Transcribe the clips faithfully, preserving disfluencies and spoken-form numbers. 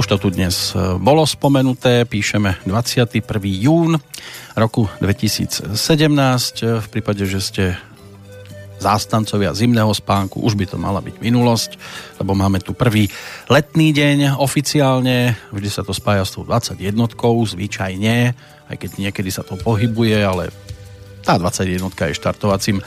Už to tu dnes bolo spomenuté, píšeme dvadsiateho prvého júna roku dvetisícsedemnásť. V prípade, že ste zástancovia zimného spánku, už by to mala byť minulosť, lebo máme tu prvý letný deň oficiálne, vždy sa to spája s tou dvadsaťjednotkou zvyčajne, aj keď niekedy sa to pohybuje, ale tá dvadsaťjednotka je štartovacím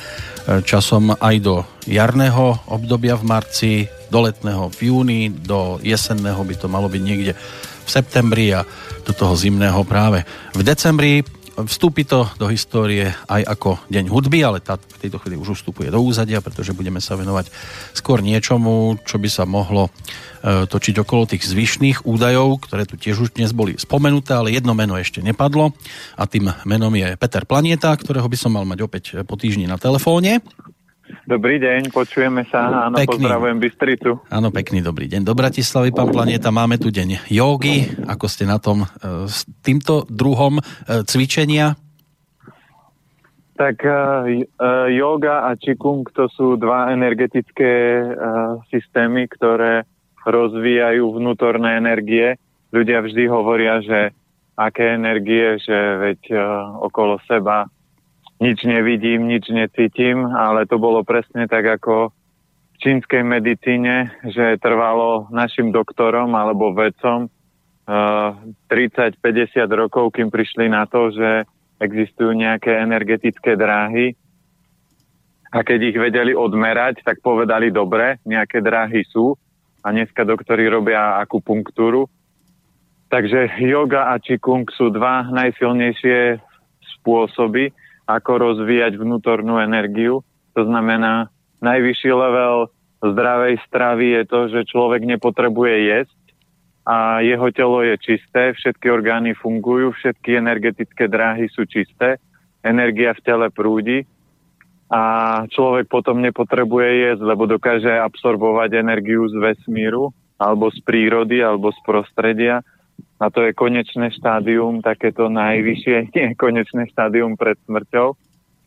časom aj do jarného obdobia v marci, do letného v júni, do jesenného by to malo byť niekde v septembri a do toho zimného práve v decembri. Vstúpi to do histórie aj ako Deň hudby, ale tá v tejto chvíli už vstupuje do úzadia, pretože budeme sa venovať skôr niečomu, čo by sa mohlo e, točiť okolo tých zvyšných údajov, ktoré tu tiež už dnes boli spomenuté, ale jedno meno ešte nepadlo a tým menom je Peter Planéta, ktorého by som mal mať opäť po týždni na telefóne. Dobrý deň, počujeme sa, áno, pekný. Pozdravujem Bystricu. Áno, pekný dobrý deň. Do Bratislavy, pán Planéta, máme tu deň jógy. Ako ste na tom e, s týmto druhom e, cvičenia? Tak e, jóga a Qigong to sú dva energetické e, systémy, ktoré rozvíjajú vnútorné energie. Ľudia vždy hovoria, že aké energie, že veď e, okolo seba nič nevidím, nič necítim, ale to bolo presne tak ako v čínskej medicíne, že trvalo našim doktorom alebo vedcom tridsať až päťdesiat rokov, kým prišli na to, že existujú nejaké energetické dráhy. A keď ich vedeli odmerať, tak povedali, dobre, nejaké dráhy sú. A dneska doktori robia akupunktúru. Takže yoga a Qigong sú dva najsilnejšie spôsoby, ako rozvíjať vnútornú energiu. To znamená, najvyšší level zdravej stravy je to, že človek nepotrebuje jesť a jeho telo je čisté, všetky orgány fungujú, všetky energetické dráhy sú čisté, energia v tele prúdi a človek potom nepotrebuje jesť, lebo dokáže absorbovať energiu z vesmíru alebo z prírody, alebo z prostredia. A to je konečné štádium, takéto najvyššie, nie konečné štádium pred smrťou,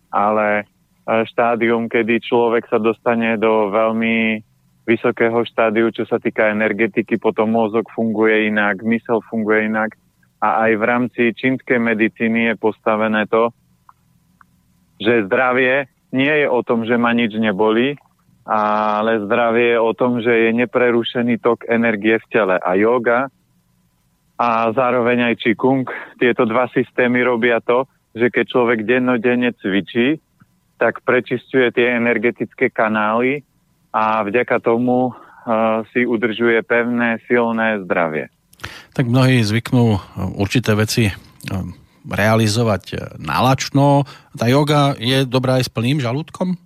ale štádium, kedy človek sa dostane do veľmi vysokého štádiu, čo sa týka energetiky, potom mozog funguje inak, mysel funguje inak. A aj v rámci čínskej medicíny je postavené to, že zdravie nie je o tom, že ma nič nebolí, ale zdravie je o tom, že je neprerušený tok energie v tele. A yoga a zároveň aj Qigong, tieto dva systémy robia to, že keď človek dennodenne cvičí, tak prečisťuje tie energetické kanály a vďaka tomu uh, si udržuje pevné, silné zdravie. Tak mnohí zvyknú určité veci realizovať nalačno. Tá yoga je dobrá aj s plným žalúdkom?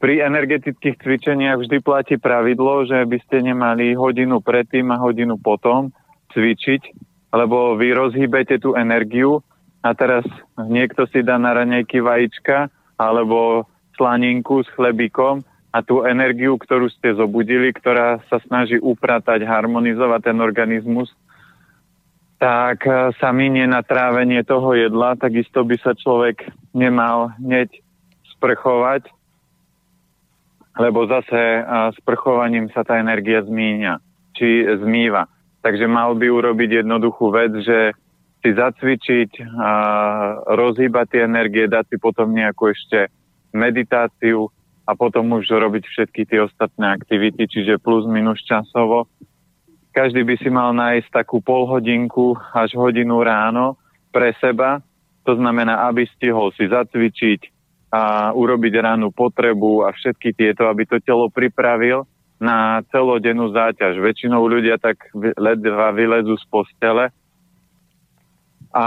Pri energetických cvičeniach vždy platí pravidlo, že by ste nemali hodinu predtým a hodinu potom cvičiť, lebo vy rozhýbete tú energiu a teraz niekto si dá na raňajky vajíčka alebo slaninku s chlebíkom a tú energiu, ktorú ste zobudili, ktorá sa snaží upratať, harmonizovať ten organizmus, tak sami nenatrávenie toho jedla, takisto by sa človek nemal hneď sprchovať, lebo zase sprchovaním sa tá energia zmíňa, či zmýva. Takže mal by urobiť jednoduchú vec, že si zacvičiť, a rozhýbať tie energie, dať si potom nejakú ešte meditáciu a potom už robiť všetky tie ostatné aktivity, čiže plus minus časovo. Každý by si mal nájsť takú polhodinku až hodinu ráno pre seba. To znamená, aby stihol si zacvičiť a urobiť rannú potrebu a všetky tieto, aby to telo pripravil na celodennú záťaž. Väčšinou ľudia tak ledva vylezú z postele a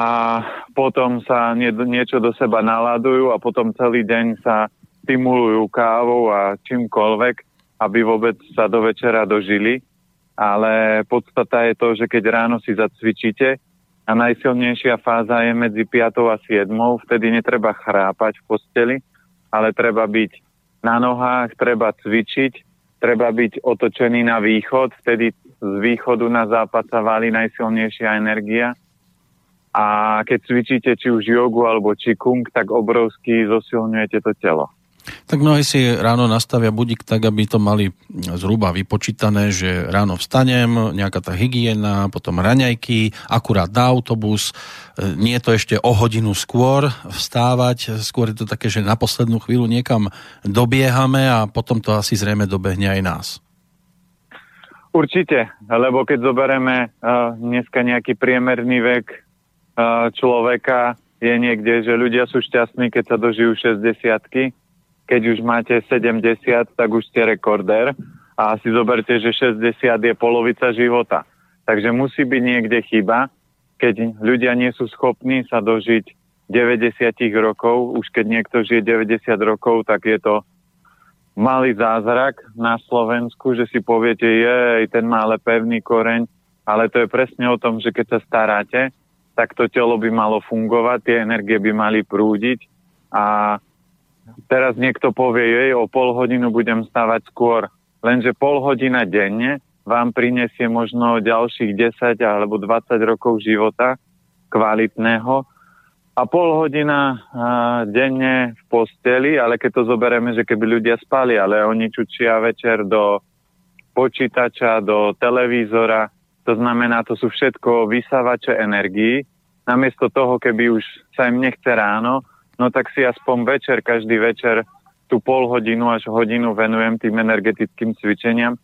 potom sa niečo do seba naladujú a potom celý deň sa stimulujú kávou a čímkoľvek, aby vôbec sa do večera dožili. Ale podstata je to, že keď ráno si zacvičíte a najsilnejšia fáza je medzi piatou a siedmou, vtedy netreba chrápať v posteli, ale treba byť na nohách, treba cvičiť, treba byť otočený na východ, vtedy z východu na západ sa valí najsilnejšia energia. A keď cvičíte či už jogu alebo Qigong, tak obrovsky zosilňujete to telo. Tak mnohí si ráno nastavia budík tak, aby to mali zhruba vypočítané, že ráno vstanem, nejaká tá hygiena, potom raňajky, akurát na autobus, nie je to ešte o hodinu skôr vstávať, skôr je to také, že na poslednú chvíľu niekam dobiehame a potom to asi zrejme dobehne aj nás. Určite, lebo keď zoberieme uh, dneska nejaký priemerný vek uh, človeka, je niekde, že ľudia sú šťastní, keď sa dožijú šesťdesiatky, keď už máte sedemdesiat, tak už ste rekordér a si zoberte, že šesťdesiat je polovica života. Takže musí byť niekde chyba, keď ľudia nie sú schopní sa dožiť deväťdesiat rokov, už keď niekto žije deväťdesiat rokov, tak je to malý zázrak na Slovensku, že si poviete, jej, ten má ale pevný koreň, ale to je presne o tom, že keď sa staráte, tak to telo by malo fungovať, tie energie by mali prúdiť a teraz niekto povie, jej, o pol hodinu budem stávať skôr. Lenže pol hodina denne vám prinesie možno ďalších desať alebo dvadsať rokov života kvalitného a pol hodina denne v posteli, ale keď to zoberieme, že keby ľudia spali, ale oni čučia večer do počítača, do televízora, to znamená, to sú všetko vysávače energií. Namiesto toho, keby už sa im nechce ráno, no tak si aspoň večer, každý večer tú pol hodinu až hodinu venujem tým energetickým cvičeniam.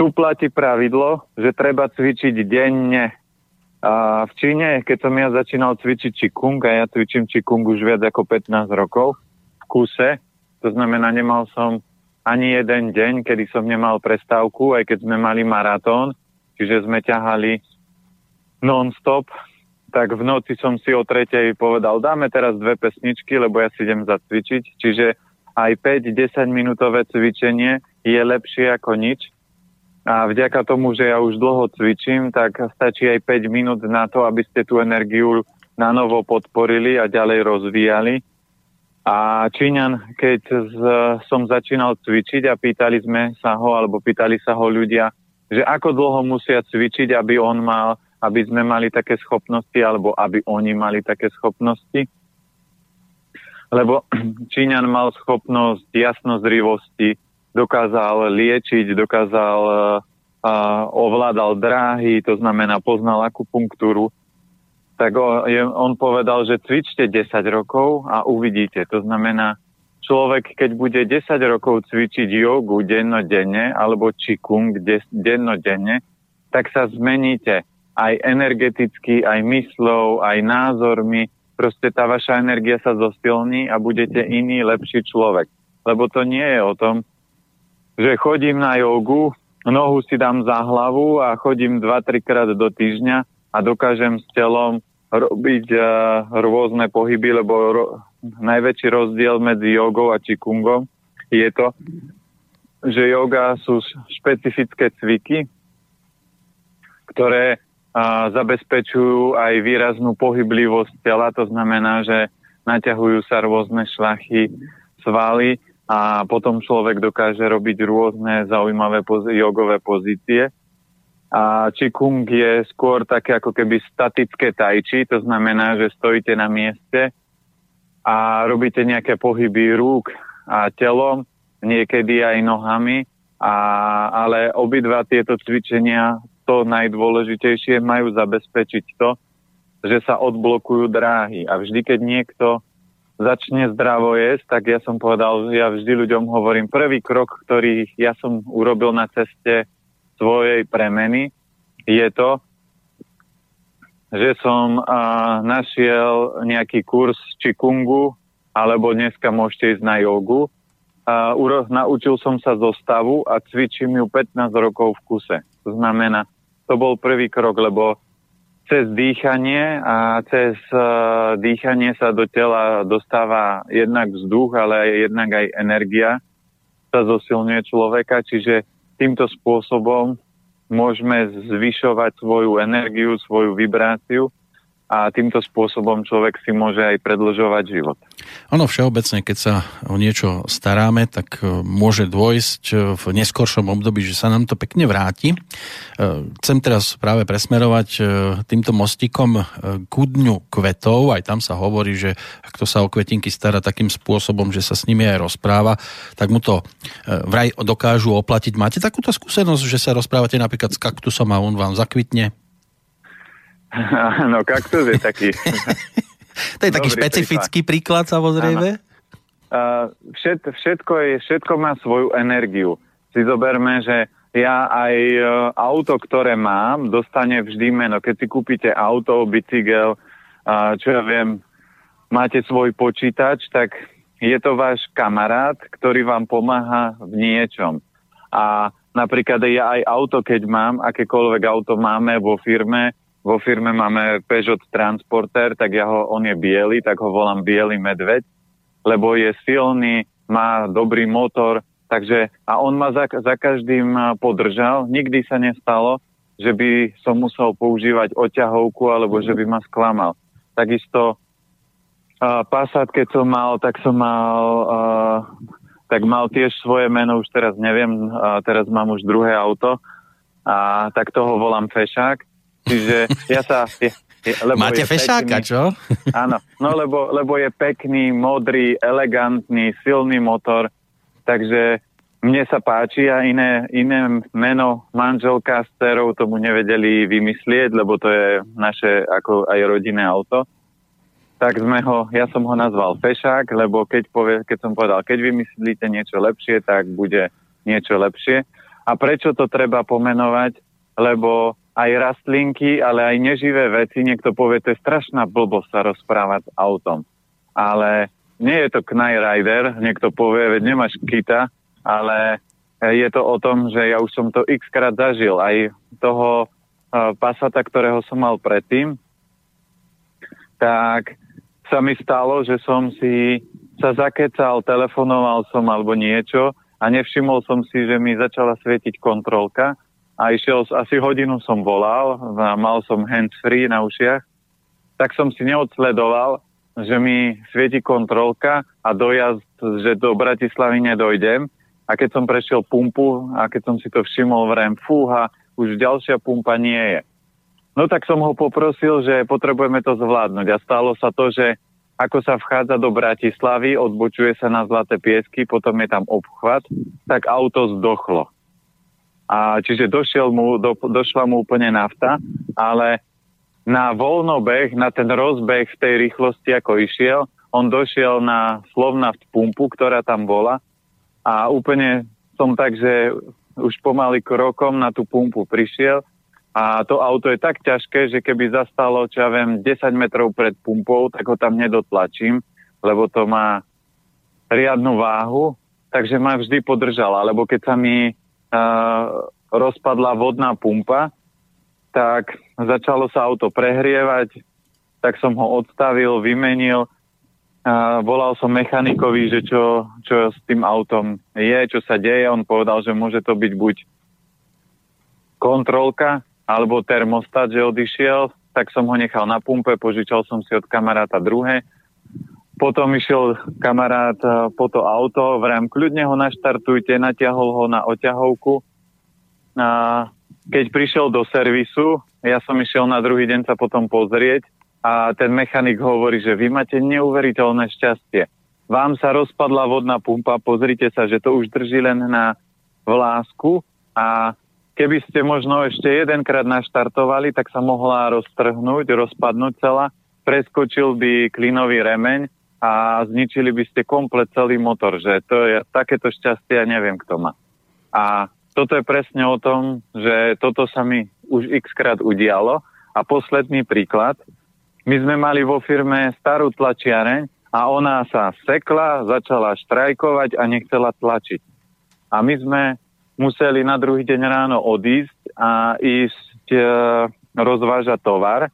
Tu platí pravidlo, že treba cvičiť denne. A v Číne, keď som ja začínal cvičiť Qigong, a ja cvičím Qigong už viac ako pätnásť rokov v kuse, to znamená, nemal som ani jeden deň, kedy som nemal prestávku, aj keď sme mali maratón, čiže sme ťahali non-stop, tak v noci som si o tretej povedal, dáme teraz dve pesničky, lebo ja si idem zacvičiť. Čiže aj päť až desať minútové cvičenie je lepšie ako nič. A vďaka tomu, že ja už dlho cvičím, tak stačí aj päť minút na to, aby ste tú energiu na novo podporili a ďalej rozvíjali. A Číňan, keď z, som začínal cvičiť a pýtali sme sa ho, alebo pýtali sa ho ľudia, že ako dlho musia cvičiť, aby on mal aby sme mali také schopnosti, alebo aby oni mali také schopnosti. Lebo Číňan mal schopnosť jasnozrivosti, dokázal liečiť, dokázal, uh, ovládal dráhy, to znamená poznal akupunktúru. Tak on povedal, že cvičte desať rokov a uvidíte. To znamená, človek, keď bude desať rokov cvičiť jogu dennodenne, alebo Qigong dennodenne, tak sa zmeníte aj energeticky, aj myslou, aj názormi. Proste tá vaša energia sa zosilní a budete iný, lepší človek. Lebo to nie je o tom, že chodím na jogu, nohu si dám za hlavu a chodím dva až tri krát do týždňa a dokážem s telom robiť uh, rôzne pohyby, lebo ro- najväčší rozdiel medzi jogou a Qigongom je to, že joga sú špecifické cviky, ktoré a zabezpečujú aj výraznú pohyblivosť tela, to znamená, že naťahujú sa rôzne šlachy, svaly a potom človek dokáže robiť rôzne zaujímavé poz- jogové pozície. A Qigong je skôr také ako keby statické tai chi, to znamená, že stojíte na mieste a robíte nejaké pohyby rúk a telom, niekedy aj nohami, a, ale obidva tieto cvičenia, to najdôležitejšie, majú zabezpečiť to, že sa odblokujú dráhy. A vždy, keď niekto začne zdravo jesť, tak ja som povedal, že ja vždy ľuďom hovorím, prvý krok, ktorý ja som urobil na ceste svojej premeny, je to, že som a, našiel nejaký kurz Qigongu, alebo dneska môžete ísť na jogu. A, uro, naučil som sa zostavu a cvičím ju pätnásť rokov v kuse. To znamená, to bol prvý krok, lebo cez dýchanie a cez uh, dýchanie sa do tela dostáva jednak vzduch, ale aj jednak aj energia sa zosilňuje človeka, čiže týmto spôsobom môžeme zvyšovať svoju energiu, svoju vibráciu a týmto spôsobom človek si môže aj predĺžovať život. Ono všeobecne, keď sa o niečo staráme, tak môže dôjsť v neskoršom období, že sa nám to pekne vráti. Chcem teraz práve presmerovať týmto mostíkom k dňu kvetov. Aj tam sa hovorí, že ak to sa o kvetinky stará takým spôsobom, že sa s nimi aj rozpráva, tak mu to vraj dokážu oplatiť. Máte takúto skúsenosť, že sa rozprávate napríklad s kaktusom a on vám zakvitne? Áno, kaktus je taký... to je taký špecifický príklad, samozrejme. Uh, všet, všetko, je, všetko má svoju energiu. Si zoberme, že ja aj uh, auto, ktoré mám, dostane vždy meno. Keď si kúpite auto, bicykel, uh, čo ja viem, máte svoj počítač, tak je to váš kamarát, ktorý vám pomáha v niečom. A napríklad ja aj auto, keď mám, akékoľvek auto máme vo firme, Vo firme máme Peugeot Transporter, tak ja ho, on je biely, tak ho volám biely medveď, lebo je silný, má dobrý motor, takže a on ma za, za každým podržal. Nikdy sa nestalo, že by som musel používať oťahovku alebo že by ma sklamal. Takisto uh, Passat, keď som mal, tak som mal, uh, tak mal tiež svoje meno, už teraz neviem, uh, teraz mám už druhé auto a tak toho volám Fešák. Čiže ja sa... Je, je, lebo máte fešáka, pekný, čo? Áno, no lebo, lebo je pekný, modrý, elegantný, silný motor, takže mne sa páči a iné, iné meno manželka s dcerou tomu nevedeli vymyslieť, lebo to je naše ako aj rodinné auto. Tak sme ho, ja som ho nazval Fešák, lebo keď, povie, keď som povedal, keď vymyslíte niečo lepšie, tak bude niečo lepšie. A prečo to treba pomenovať? Lebo aj rastlinky, ale aj neživé veci. Niekto povie, to je strašná blbosť sa rozprávať s autom. Ale nie je to Knight Rider, niekto povie, veď nemáš kita, ale je to o tom, že ja už som to x-krát zažil. Aj toho Passata, ktorého som mal predtým, tak sa mi stalo, že som si sa zakecal, telefonoval som alebo niečo a nevšimol som si, že mi začala svietiť kontrolka. A išiel, asi hodinu som volal, mal som handsfree na ušiach, tak som si neodsledoval, že mi svieti kontrolka a dojazd, že do Bratislavy nedojdem. A keď som prešiel pumpu a keď som si to všimol, vrem, fúha, už ďalšia pumpa nie je. No tak som ho poprosil, že potrebujeme to zvládnuť. A stalo sa to, že ako sa vchádza do Bratislavy, odbočuje sa na Zlaté piesky, potom je tam obchvat, tak auto zdochlo. A čiže došiel mu, do, došla mu úplne nafta, ale na voľnobeh, na ten rozbeh v tej rýchlosti, ako išiel, on došiel na Slovnaft pumpu, ktorá tam bola a úplne som tak, že už pomaly krokom na tú pumpu prišiel a to auto je tak ťažké, že keby zastalo, čo ja viem, desať metrov pred pumpou, tak ho tam nedotlačím, lebo to má riadnu váhu, takže ma vždy podržala, lebo keď sa mi rozpadla vodná pumpa, tak začalo sa auto prehrievať, tak som ho odstavil, vymenil, volal som mechanikovi, že čo, čo s tým autom je, čo sa deje, on povedal, že môže to byť buď kontrolka, alebo termostat, že odišiel, tak som ho nechal na pumpe, požičal som si od kamaráta druhé, potom išiel kamarát po to auto, vrám, kľudne ho naštartujte, natiahol ho na oťahovku. A keď prišiel do servisu, ja som išiel na druhý deň sa potom pozrieť a ten mechanik hovorí, že vy máte neuveriteľné šťastie. Vám sa rozpadla vodná pumpa, pozrite sa, že to už drží len na vlásku a keby ste možno ešte jedenkrát naštartovali, tak sa mohla roztrhnúť, rozpadnúť celá, preskočil by klinový remeň a zničili by ste komplet celý motor, že to je takéto šťastie, ja neviem, kto má. A toto je presne o tom, že toto sa mi už x-krát udialo. A posledný príklad, my sme mali vo firme starú tlačiareň a ona sa sekla, začala štrajkovať a nechcela tlačiť. A my sme museli na druhý deň ráno odísť a ísť e, rozvážať tovar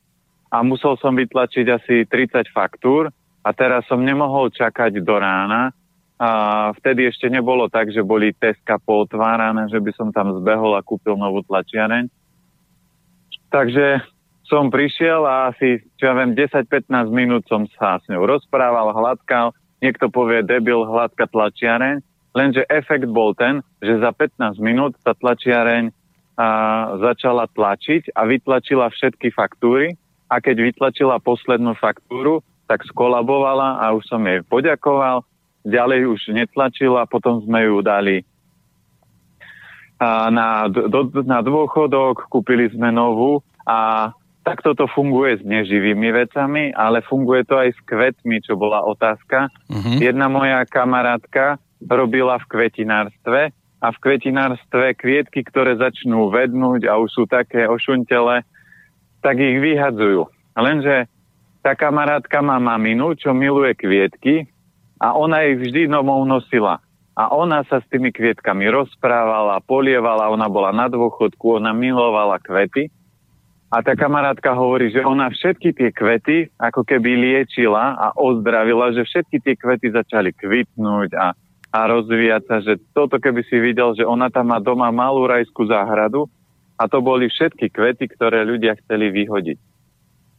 a musel som vytlačiť asi tridsať faktúr, a teraz som nemohol čakať do rána. A vtedy ešte nebolo tak, že boli Teska pootvárané, že by som tam zbehol a kúpil novú tlačiareň. Takže som prišiel a asi, čo ja viem, desať pätnásť minút som sa s ňou rozprával, hladkal, niekto povie debil, hladka tlačiareň, lenže efekt bol ten, že za pätnásť minút tá tlačiareň a, začala tlačiť a vytlačila všetky faktúry a keď vytlačila poslednú faktúru, tak skolabovala a už som jej poďakoval, ďalej už netlačila, potom sme ju dali na, do, na dôchodok, kúpili sme novú a takto to funguje s neživými vecami, ale funguje to aj s kvetmi, čo bola otázka. Uh-huh. Jedna moja kamarátka robila v kvetinárstve a v kvetinárstve kvietky, ktoré začnú vednúť a už sú také ošuntele, tak ich vyhadzujú. Lenže tá kamarátka má maminu, čo miluje kvietky a ona ich vždy domov nosila. A ona sa s tými kvietkami rozprávala, polievala, ona bola na dôchodku, ona milovala kvety. A tá kamarátka hovorí, že ona všetky tie kvety ako keby liečila a ozdravila, že všetky tie kvety začali kvitnúť a, a rozvíjať sa, že toto keby si videl, že ona tam má doma malú rajskú záhradu a to boli všetky kvety, ktoré ľudia chceli vyhodiť.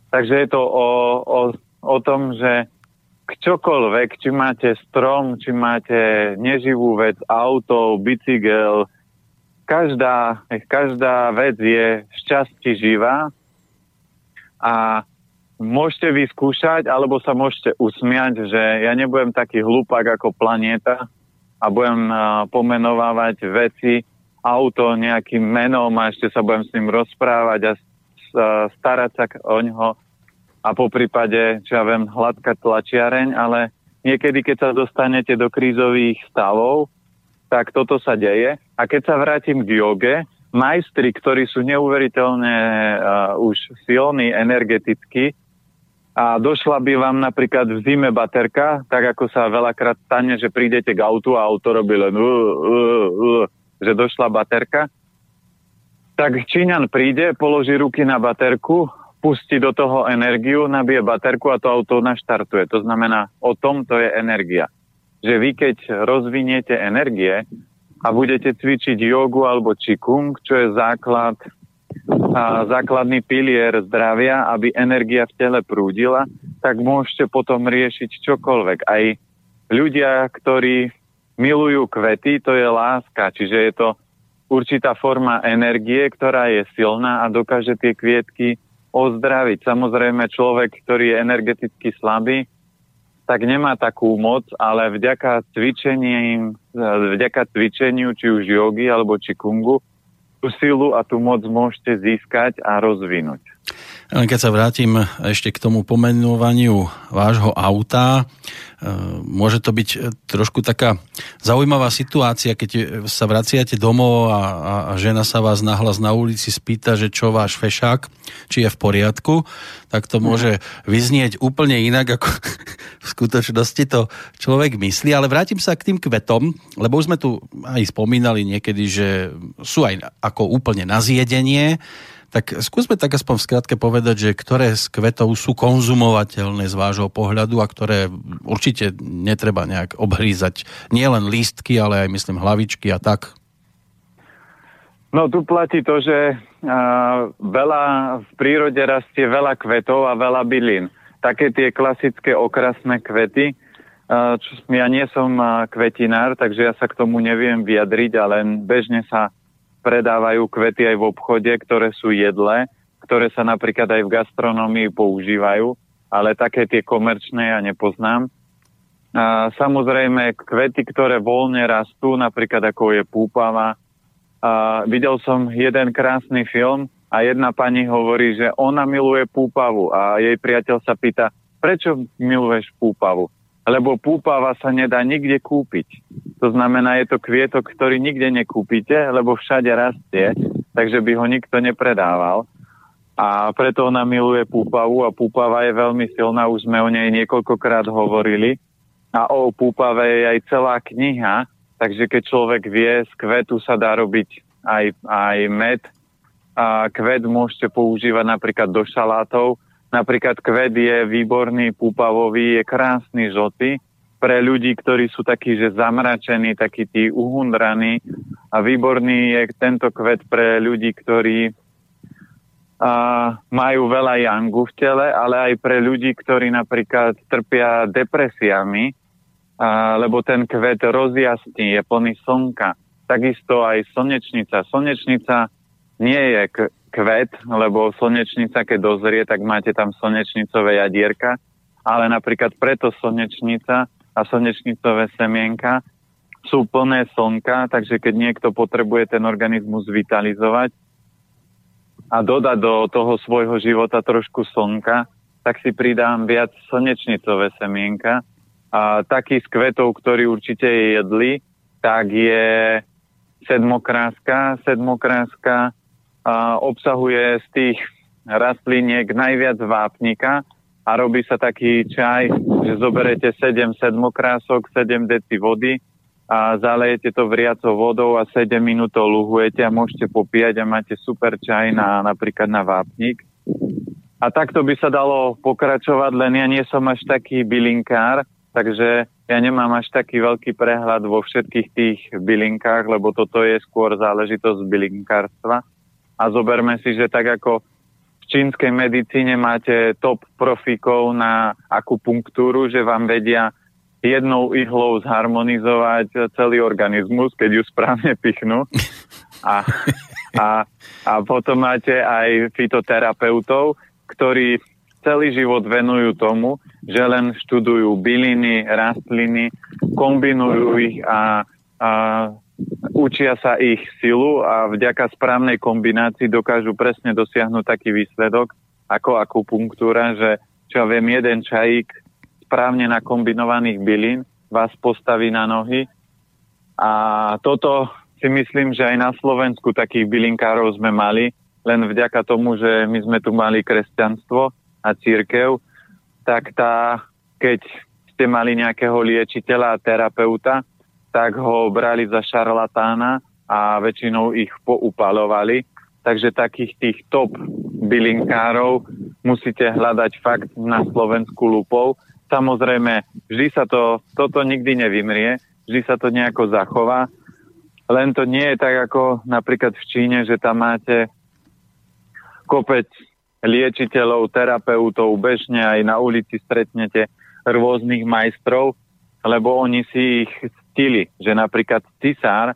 Takže je to o, o, o tom, že čokoľvek, či máte strom, či máte neživú vec, auto, bicykel, každá, každá vec je v časti živá a môžete vyskúšať, alebo sa môžete usmiať, že ja nebudem taký hlupák ako planéta a budem pomenovávať veci, auto nejakým menom a ešte sa budem s ním rozprávať a starať sa o ňoho. A po prípade, čo ja viem, hladká tlačiareň, ale niekedy, keď sa dostanete do krízových stavov, tak toto sa deje. A keď sa vrátim k joge, majstri, ktorí sú neuveriteľne uh, už silní energeticky, a došla by vám napríklad v zime baterka, tak ako sa veľakrát stane, že prídete k autu a auto robí len uh, uh, uh, že došla baterka, tak Číňan príde, položí ruky na baterku, pustí do toho energiu, nabije baterku a to auto naštartuje. To znamená, o tom to je energia. Že vy, keď rozviniete energie a budete cvičiť jogu alebo Qigong, čo je základ, a základný pilier zdravia, aby energia v tele prúdila, tak môžete potom riešiť čokoľvek. Aj ľudia, ktorí milujú kvety, to je láska, čiže je to určitá forma energie, ktorá je silná a dokáže tie kvietky ozdraviť. Samozrejme, človek, ktorý je energeticky slabý, tak nemá takú moc, ale vďaka cvičeniu, vďaka cvičeniu či už jogy alebo Qigongu, tú silu a tú moc môžete získať a rozvinúť. Keď sa vrátim ešte k tomu pomenovaniu vášho auta, môže to byť trošku taká zaujímavá situácia, keď sa vraciate domov a, a žena sa vás nahlas na ulici spýta, že čo váš fešák, či je v poriadku, tak to môže vyznieť úplne inak, ako v skutočnosti to človek myslí. Ale vrátim sa k tým kvetom, lebo už sme tu aj spomínali niekedy, že sú aj ako úplne na zjedenie. Tak skúsme tak aspoň v skratke povedať, že ktoré z kvetov sú konzumovateľné z vášho pohľadu a ktoré určite netreba nejak obhrízať. Nie len lístky, ale aj myslím hlavičky a tak. No tu platí to, že uh, veľa v prírode rastie veľa kvetov a veľa bylín. Také tie klasické okrasné kvety. Uh, čo, ja nie som uh, kvetinár, takže ja sa k tomu neviem vyjadriť, ale bežne sa predávajú kvety aj v obchode, ktoré sú jedlé, ktoré sa napríklad aj v gastronomii používajú, ale také tie komerčné ja nepoznám. A samozrejme, kvety, ktoré voľne rastú, napríklad ako je púpava. A videl som jeden krásny film a jedna pani hovorí, že ona miluje púpavu a jej priateľ sa pýta, prečo miluješ púpavu? Lebo púpava sa nedá nikde kúpiť. To znamená, je to kvietok, ktorý nikde nekúpite, lebo všade rastie, takže by ho nikto nepredával. A preto ona miluje púpavu a púpava je veľmi silná, už sme o nej niekoľkokrát hovorili. A o púpave je aj celá kniha, takže keď človek vie, z kvetu sa dá robiť aj, aj med. A kvet môžete používať napríklad do šalátov. Napríklad kvet je výborný, púpavový, je krásny, žltý. Pre ľudí, ktorí sú takí, že zamračení, takí tí uhundraní. A výborný je tento kvet pre ľudí, ktorí majú veľa jangu v tele, ale aj pre ľudí, ktorí napríklad trpia depresiami, lebo ten kvet rozjasní, je plný slnka. Takisto aj slnečnica. Slnečnica nie je kvet, lebo slnečnica, keď dozrie, tak máte tam slnečnicové jadierka, ale napríklad preto slnečnica a slnečnicové semienka sú plné slnka, takže keď niekto potrebuje ten organizmus vitalizovať a dodať do toho svojho života trošku slnka, tak si pridám viac slnečnicové semienka. A taký z kvetov, ktorý určite je jedli, tak je sedmokráska. Sedmokráska a, obsahuje z tých rastliniek najviac vápnika a robí sa taký čaj, že zoberete sedem sedmokrások, sedem deci vody a zalejete to vriacou vodou a sedem minút to luhujete a môžete popíjať a máte super čaj na, napríklad na vápnik. A takto by sa dalo pokračovať, len ja nie som až taký bylinkár, takže ja nemám až taký veľký prehľad vo všetkých tých bylinkách, lebo toto je skôr záležitosť bylinkárstva. A zoberme si, že tak ako v čínskej medicíne máte top profíkov na akupunktúru, že vám vedia jednou ihlou zharmonizovať celý organizmus, keď ju správne pichnú. A, a, a potom máte aj fitoterapeutov, ktorí celý život venujú tomu, že len študujú byliny, rastliny, kombinujú ich a, a učia sa ich silu a vďaka správnej kombinácii dokážu presne dosiahnuť taký výsledok ako akupunktúra, že čo viem, jeden čajík správne nakombinovaných bylín vás postaví na nohy. A toto si myslím, že aj na Slovensku takých bylinkárov sme mali, len vďaka tomu, že my sme tu mali kresťanstvo a cirkev, tak tá, keď ste mali nejakého liečiteľa a terapeuta, tak ho brali za šarlatána a väčšinou ich poupalovali. Takže takých tých top bylinkárov musíte hľadať fakt na Slovensku lupou. Samozrejme, vždy sa to, toto nikdy nevymrie, vždy sa to nejako zachová. Len to nie je tak ako napríklad v Číne, že tam máte kopec liečiteľov, terapeutov, bežne aj na ulici stretnete rôznych majstrov, lebo oni si ich ctili, že napríklad cisár,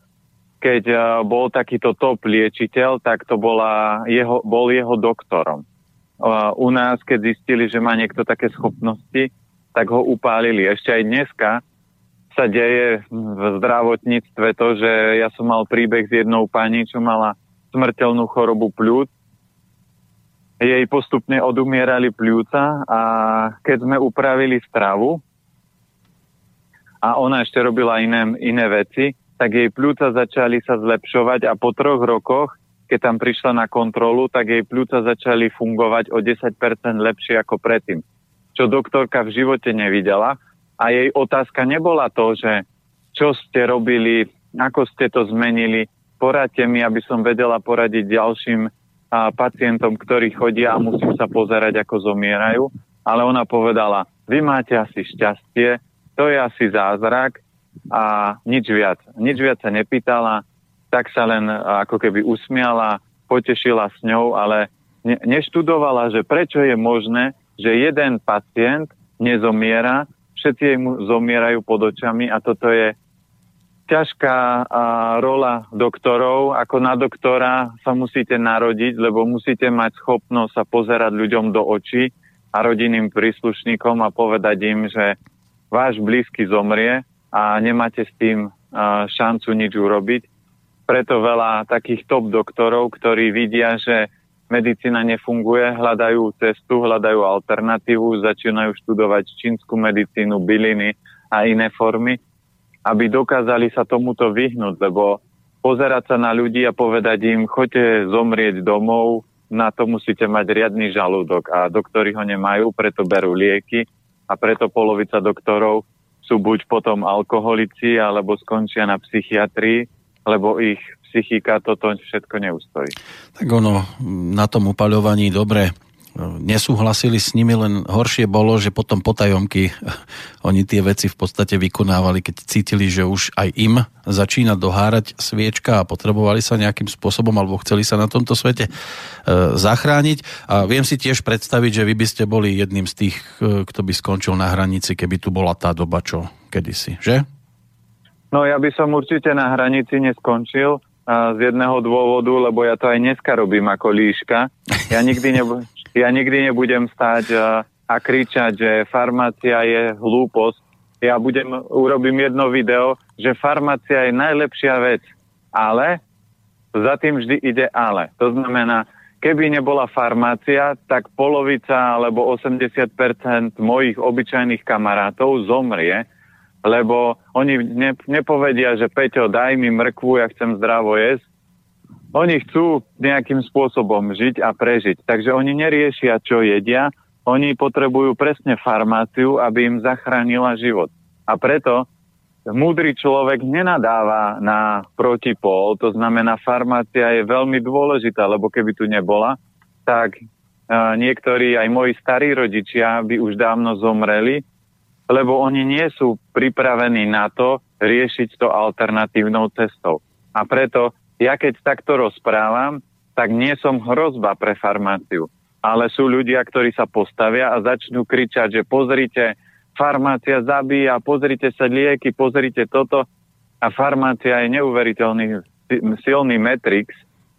keď bol takýto top liečiteľ, tak to bola jeho, bol jeho doktorom. U nás, keď zistili, že má niekto také schopnosti, tak ho upálili. Ešte aj dneska sa deje v zdravotníctve to, že ja som mal príbeh s jednou pani, čo mala smrteľnú chorobu pľúc. Jej postupne odumierali pľúca a keď sme upravili stravu a ona ešte robila iné, iné veci, tak jej pľúca začali sa zlepšovať a po troch rokoch, keď tam prišla na kontrolu, tak jej pľúca začali fungovať o desať percent lepšie ako predtým, čo doktorka v živote nevidela. A jej otázka nebola to, že čo ste robili, ako ste to zmenili, poradte mi, aby som vedela poradiť ďalším a pacientom, ktorí chodia a musím sa pozerať, ako zomierajú. Ale ona povedala, vy máte asi šťastie, to je asi zázrak a nič viac. Nič viac sa nepýtala, tak sa len ako keby usmiala, potešila s ňou, ale ne- neštudovala, že prečo je možné, že jeden pacient nezomiera, všetci jej mu zomierajú pod očami a toto je ťažká a, rola doktorov. Ako na doktora sa musíte narodiť, lebo musíte mať schopnosť sa pozerať ľuďom do očí a rodinným príslušníkom a povedať im, že váš blízky zomrie a nemáte s tým a, šancu nič urobiť. Preto veľa takých top doktorov, ktorí vidia, že medicína nefunguje, hľadajú cestu, hľadajú alternatívu, začínajú študovať čínsku medicínu, byliny a iné formy, aby dokázali sa tomuto vyhnúť, lebo pozerať sa na ľudí a povedať im, choďte zomrieť domov, na to musíte mať riadny žalúdok a doktori ho nemajú, preto berú lieky a preto polovica doktorov sú buď potom alkoholici, alebo skončia na psychiatrii, lebo ich psychika toto všetko neustojí. Tak ono na tom upaľovaní dobre nesúhlasili s nimi, len horšie bolo, že potom potajomky oni tie veci v podstate vykonávali, keď cítili, že už aj im začína dohárať sviečka a potrebovali sa nejakým spôsobom alebo chceli sa na tomto svete e, zachrániť. A viem si tiež predstaviť, že vy by ste boli jedným z tých, e, kto by skončil na hranici, keby tu bola tá doba, čo kedysi, že? No ja by som určite na hranici neskončil a z jedného dôvodu, lebo ja to aj dneska robím ako líška. Ja nikdy nebudem Ja nikdy nebudem stáť a kričať, že farmácia je hlúposť. Ja budem, urobím jedno video, že farmácia je najlepšia vec. Ale za tým vždy ide ale. To znamená, keby nebola farmácia, tak polovica alebo osemdesiat percent mojich obyčajných kamarátov zomrie, lebo oni ne, nepovedia, že Peťo, daj mi mrkvu, ja chcem zdravo jesť. Oni chcú nejakým spôsobom žiť a prežiť. Takže oni neriešia, čo jedia. Oni potrebujú presne farmáciu, aby im zachránila život. A preto múdry človek nenadáva na protipol. To znamená, farmácia je veľmi dôležitá, lebo keby tu nebola, tak niektorí, aj moji starí rodičia, by už dávno zomreli, lebo oni nie sú pripravení na to riešiť to alternatívnou cestou. A preto ja keď takto rozprávam, tak nie som hrozba pre farmáciu, ale sú ľudia, ktorí sa postavia a začnú kričať, že pozrite, farmácia zabíja, pozrite sa lieky, pozrite toto. A farmácia je neuveriteľný silný matrix,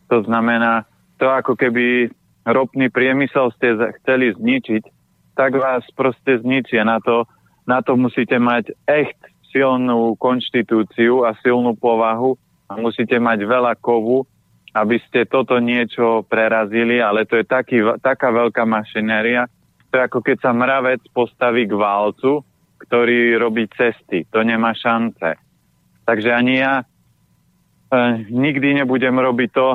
to znamená, to ako keby ropný priemysel ste chceli zničiť, tak vás proste zničia. Na to, na to musíte mať echt silnú konštitúciu a silnú povahu, a musíte mať veľa kovu, aby ste toto niečo prerazili, ale to je taký, taká veľká mašinéria. To je ako keď sa mravec postaví k válcu, ktorý robí cesty. To nemá šance. Takže ani ja e, nikdy nebudem robiť to,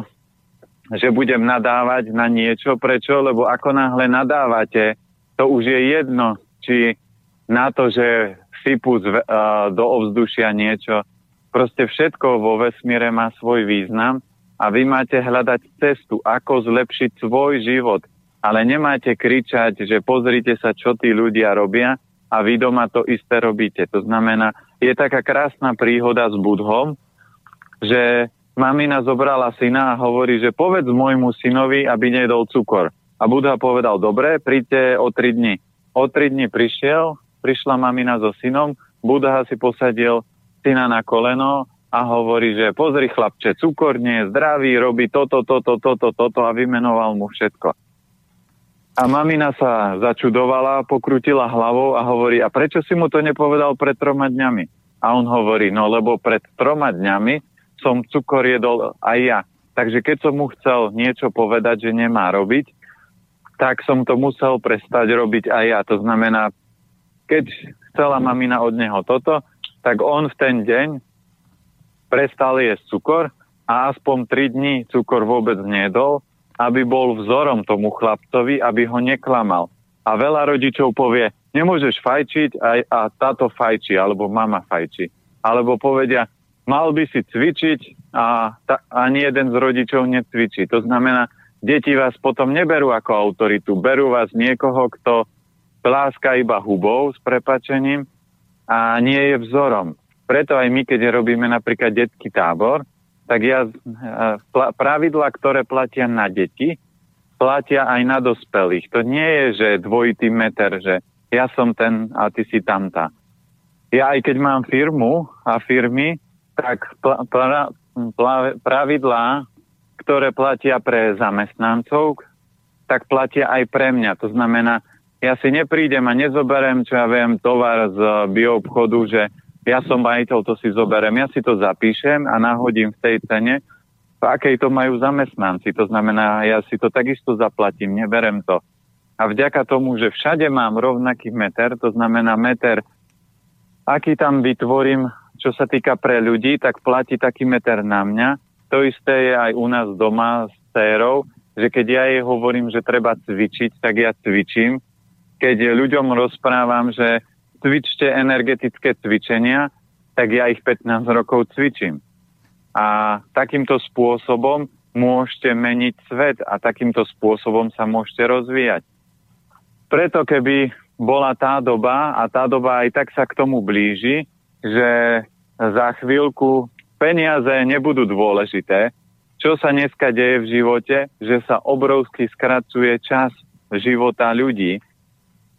že budem nadávať na niečo. Prečo? Lebo ako náhle nadávate, to už je jedno, či na to, že sypú zve, e, do ovzdušia niečo. Proste všetko vo vesmíre má svoj význam a vy máte hľadať cestu, ako zlepšiť svoj život. Ale nemáte kričať, že pozrite sa, čo tí ľudia robia a vy doma to isté robíte. To znamená, je taká krásna príhoda s Budhom, že mamina zobrala syna a hovorí, že povedz môjmu synovi, aby nedol cukor. A Budha povedal, dobre, príďte o tri dni. O tri dni prišiel, prišla mamina so synom, Budha si posadil syna na koleno a hovorí, že pozri chlapče, cukor nie je zdravý, robí toto, toto, toto, toto a vymenoval mu všetko. A mamina sa začudovala, pokrutila hlavou a hovorí, a prečo si mu to nepovedal pred troma dňami? A on hovorí, no lebo pred troma dňami som cukor jedol aj ja. Takže keď som mu chcel niečo povedať, že nemá robiť, tak som to musel prestať robiť aj ja. To znamená, keď chcela mamina od neho toto, tak on v ten deň prestal jesť cukor a aspoň tri dni cukor vôbec nejedol, aby bol vzorom tomu chlapcovi, aby ho neklamal. A veľa rodičov povie, nemôžeš fajčiť a, a táto fajči, alebo mama fajči. Alebo povedia, mal by si cvičiť a ta, ani jeden z rodičov necvičí. To znamená, deti vás potom neberú ako autoritu, berú vás niekoho, kto pláska iba hubou s prepačením, a nie je vzorom. Preto aj my, keď robíme napríklad detský tábor, tak ja pravidlá, ktoré platia na deti, platia aj na dospelých. To nie je, že dvojitý meter, že ja som ten a ty si tamta. Ja aj keď mám firmu a firmy, tak pl- pl- pl- pravidlá, ktoré platia pre zamestnancov, tak platia aj pre mňa. To znamená, ja si neprídem a nezoberem, čo ja viem, tovar z bioobchodu, že ja som majiteľ, to si zoberem. Ja si to zapíšem a nahodím v tej cene, v akej to majú zamestnanci. To znamená, ja si to takisto zaplatím, neberem to. A vďaka tomu, že všade mám rovnaký meter, to znamená meter, aký tam vytvorím, čo sa týka pre ľudí, tak platí taký meter na mňa. To isté je aj u nás doma s dcérou, že keď ja jej hovorím, že treba cvičiť, tak ja cvičím. Keď ľuďom rozprávam, že cvičte energetické cvičenia, tak ja ich pätnásť rokov cvičím. A takýmto spôsobom môžete meniť svet a takýmto spôsobom sa môžete rozvíjať. Preto keby bola tá doba, a tá doba aj tak sa k tomu blíži, že za chvíľku peniaze nebudú dôležité. Čo sa dneska deje v živote? Že sa obrovsky skracuje čas života ľudí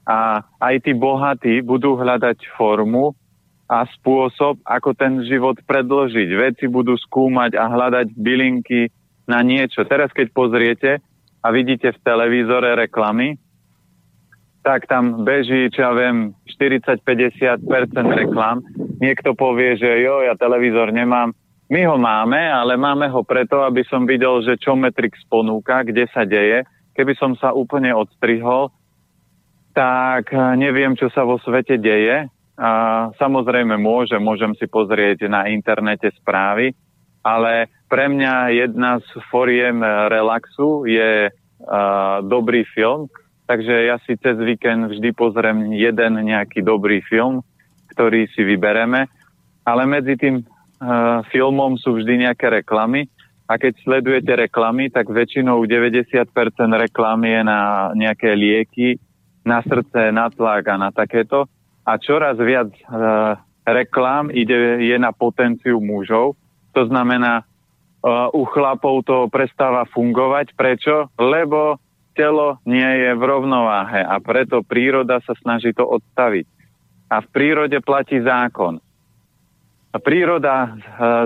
a aj tí bohatí budú hľadať formu a spôsob, ako ten život predĺžiť. Vedci budú skúmať a hľadať bylinky na niečo. Teraz keď pozriete a vidíte v televízore reklamy, tak tam beží, čo ja viem, štyridsať až päťdesiat percent reklam. Niekto povie, že jo, ja televízor nemám. My ho máme, ale máme ho preto, aby som videl, že čo Matrix ponúka, kde sa deje. Keby som sa úplne odstrihol, tak neviem, čo sa vo svete deje. A samozrejme môžem, môžem si pozrieť na internete správy, ale pre mňa jedna z foriem relaxu je uh, dobrý film. Takže ja si cez víkend vždy pozriem jeden nejaký dobrý film, ktorý si vybereme, ale medzi tým e, filmom sú vždy nejaké reklamy a keď sledujete reklamy, tak väčšinou deväťdesiat percent reklamy je na nejaké lieky, na srdce, na tlak a na takéto. A čoraz viac e, reklám ide, je na potenciu mužov, to znamená e, u chlapov to prestáva fungovať. Prečo? Lebo telo nie je v rovnováhe a preto príroda sa snaží to odstaviť. A v prírode platí zákon. Príroda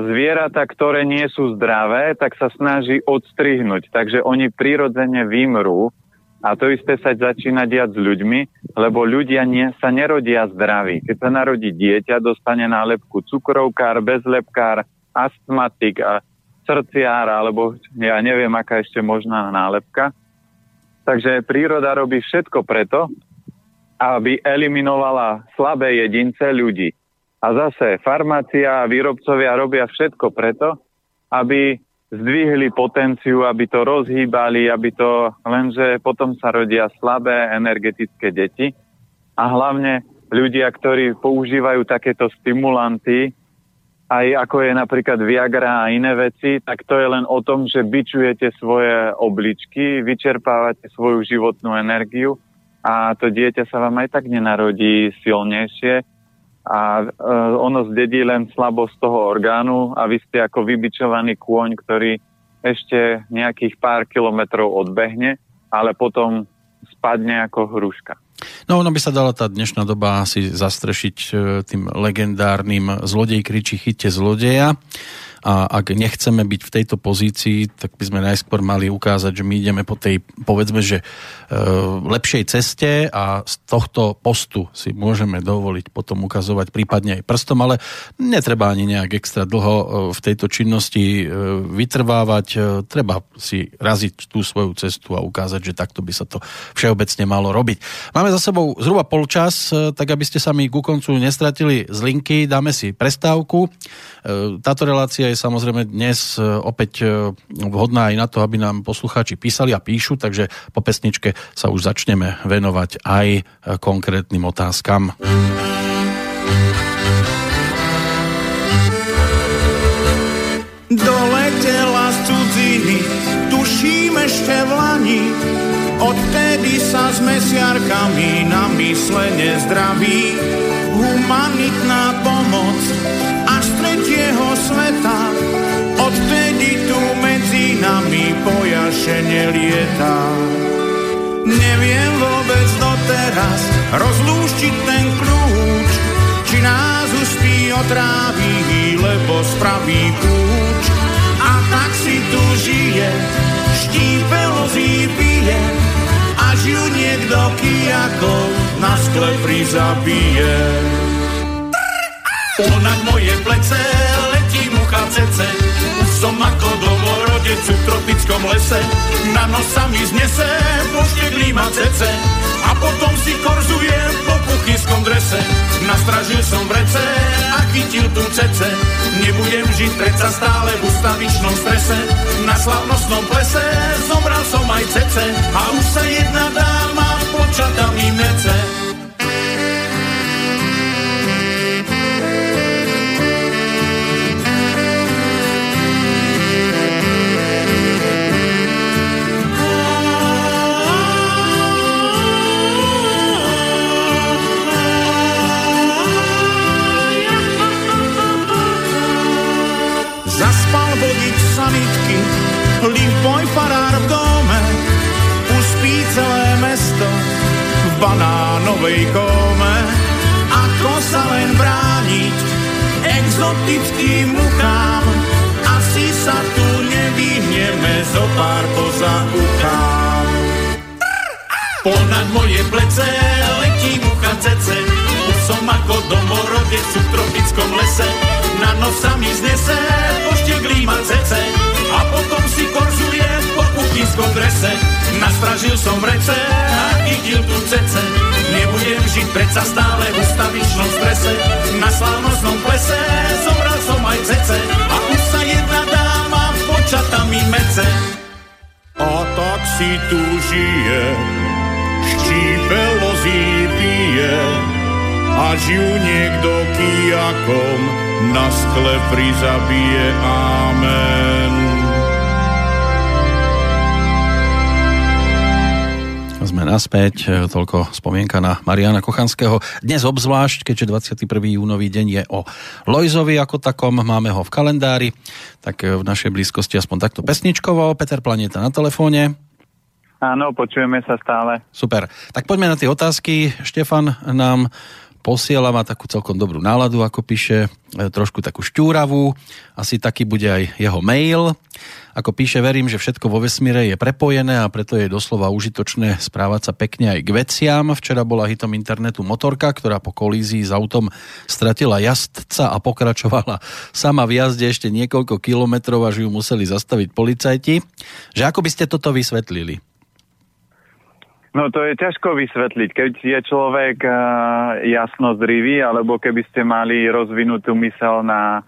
zvieratá, ktoré nie sú zdravé, tak sa snaží odstrihnúť. Takže oni prirodzene vymrú a to isté sa začína diať s ľuďmi, lebo ľudia nie, sa nerodia zdraví. Keď sa narodí dieťa, dostane nálepku cukrovkár, bezlepkár, astmatik a srdciár, alebo ja neviem, aká ešte možná nálepka. Takže príroda robí všetko preto, aby eliminovala slabé jedince ľudí. A zase farmácia a výrobcovia robia všetko preto, aby zdvihli potenciu, aby to rozhýbali, aby to... Lenže potom sa rodia slabé energetické deti a hlavne ľudia, ktorí používajú takéto stimulanty, aj ako je napríklad Viagra a iné veci, tak to je len o tom, že bičujete svoje obličky, vyčerpávate svoju životnú energiu a to dieťa sa vám aj tak nenarodí silnejšie a e, ono zdedí len slabosť toho orgánu a vy ste ako vybičovaný kôň, ktorý ešte nejakých pár kilometrov odbehne, ale potom spadne ako hruška. No, ono by sa dala tá dnešná doba asi zastrešiť tým legendárnym zlodej kričí chyťte zlodeja. A ak nechceme byť v tejto pozícii, tak by sme najskôr mali ukázať, že my ideme po tej, povedzme, že e, lepšej ceste a z tohto postu si môžeme dovoliť potom ukazovať prípadne aj prstom, ale netreba ani nejak extra dlho v tejto činnosti vytrvávať. Treba si raziť tú svoju cestu a ukázať, že takto by sa to všeobecne malo robiť. Máme za sebou zhruba polčas, tak aby ste sa mi ku koncu nestratili z linky, dáme si prestávku. E, táto relácia je samozrejme dnes opäť vhodná aj na to, aby nám poslucháči písali a píšu, takže po pesničke sa už začneme venovať aj konkrétnym otázkam. Doletela z cudziny, tuším ešte v lani, odtedy sa s mesiarkami na mysle nezdraví. Humanitná pomoc až z tretieho sveta, odtedy tu medzi nami pojašenie lieta. Neviem vôbec doteraz rozlúštiť ten kľúč, či nás uspí otráví, lebo spraví kľúč. A tak si tu žije, štípe lozí pije, až ju niekto kijakov na sklep prizabije. Ponad moje plece letí mucha cece, som ako domorodec v tropickom lese. Na nos sa mi znese pošteklý ma cece a potom si korzujem po kuchyskom drese. Nastražil som vrece a chytil tú cece, nebudem žiť preca stále v ustavičnom strese. Na slavnostnom plese zobral som aj cece a už sa jedna dáma počata mi mece. We'll be right back. planitky, líp pojpadá v dome, uspí celé mesto v banánovej kóme. Ako sa len brániť exotickým muchám, asi sa tu nevyhneme zo pár pozaukám. Ponad moje plece letí mucha cece, už som ako domorodec v tropickom lese. Na nos sa mi znese, pošteklí ma cece, a potom si korzuje po kuchynskom drese. Nastražil som rece a chytil tu cece, nebudem žiť predsa stále v ustavičnom strese. Na slávnostnom plese zobral som aj cece, a už sa jedna dáma počatami mece. A tak si tu žije, štípelo si pije, až ju niekto kijakom na skle prizabije. Amen. Sme naspäť, toľko spomienka na Mariána Kochanského. Dnes obzvlášť, keďže dvadsiateho prvého júnový deň je o Loisovi ako takom, máme ho v kalendári, tak v našej blízkosti aspoň takto pesničkovo. Peter Planéta na telefóne. Áno, počujeme sa stále. Super. Tak poďme na tie otázky. Štefan nám posiela, má takú celkom dobrú náladu, ako píše, trošku takú šťúravú. Asi taký bude aj jeho mail. Ako píše, verím, že všetko vo vesmíre je prepojené a preto je doslova užitočné správať sa pekne aj k veciam. Včera bola hitom internetu motorka, ktorá po kolízii s autom stratila jazdca a pokračovala sama v jazde ešte niekoľko kilometrov, až ju museli zastaviť policajti. Že ako by ste toto vysvetlili? No to je ťažko vysvetliť, keď je človek uh, jasno zrivý, alebo keby ste mali rozvinutú myseľ na,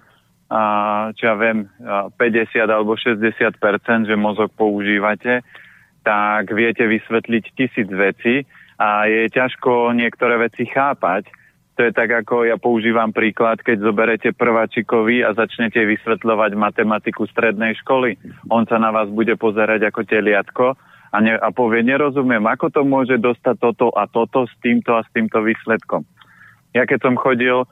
uh, čo ja viem, uh, päťdesiat alebo šesťdesiat percent, že mozog používate, tak viete vysvetliť tisíc vecí a je ťažko niektoré veci chápať. To je tak, ako ja používam príklad, keď zoberete prváčikovi a začnete vysvetľovať matematiku strednej školy. On sa na vás bude pozerať ako teliatko, A, ne, a povie, nerozumiem, ako to môže dostať toto a toto s týmto a s týmto výsledkom. Ja keď som chodil uh,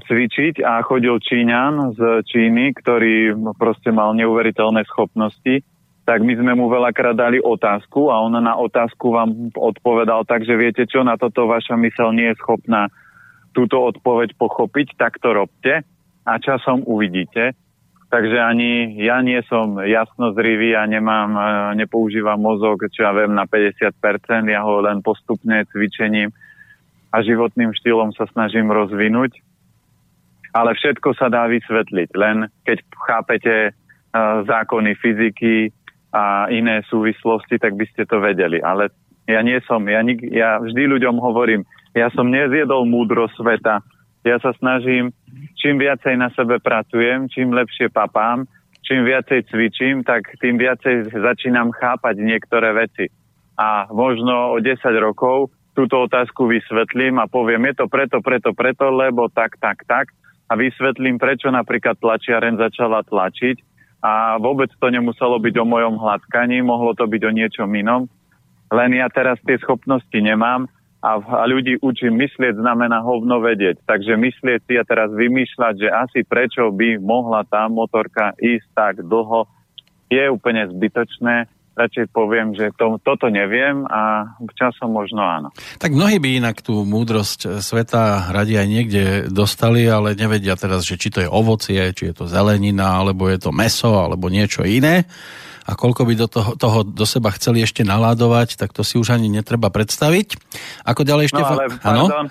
cvičiť a chodil Číňan z Číny, ktorý proste mal neuveriteľné schopnosti, tak my sme mu veľakrát dali otázku a on na otázku vám odpovedal tak, že viete čo, na toto vaša myseľ nie je schopná túto odpoveď pochopiť, tak to robte a časom uvidíte. Takže ani ja nie som jasnozrivý, ja nemám, nepoužívam mozog, čo ja viem, na päťdesiat percent, ja ho len postupne cvičením a životným štýlom sa snažím rozvinúť. Ale všetko sa dá vysvetliť, len keď chápete uh, zákony fyziky a iné súvislosti, tak by ste to vedeli. Ale ja nie som, ja, nik, ja vždy ľuďom hovorím, ja som nezjedol múdrosť sveta. Ja sa snažím, čím viacej na sebe pracujem, čím lepšie papám, čím viacej cvičím, tak tým viacej začínam chápať niektoré veci. A možno o desať rokov túto otázku vysvetlím a poviem, je to preto, preto, preto, lebo tak, tak, tak. A vysvetlím, prečo napríklad tlačiareň začala tlačiť a vôbec to nemuselo byť o mojom hladkaní, mohlo to byť o niečom inom. Len ja teraz tie schopnosti nemám. A ľudí učím, myslieť znamená hovno vedieť. Takže myslieť si a teraz vymýšľať, že asi prečo by mohla tá motorka ísť tak dlho, je úplne zbytočné. Radšej poviem, že to, toto neviem a časom možno áno. Tak mnohí by inak tú múdrosť sveta radi aj niekde dostali, ale nevedia teraz, že či to je ovocie, či je to zelenina, alebo je to mäso, alebo niečo iné. A koľko by do toho, toho do seba chceli ešte naládovať, tak to si už ani netreba predstaviť. Ako ďalej ešte... No ale, fa- pardon,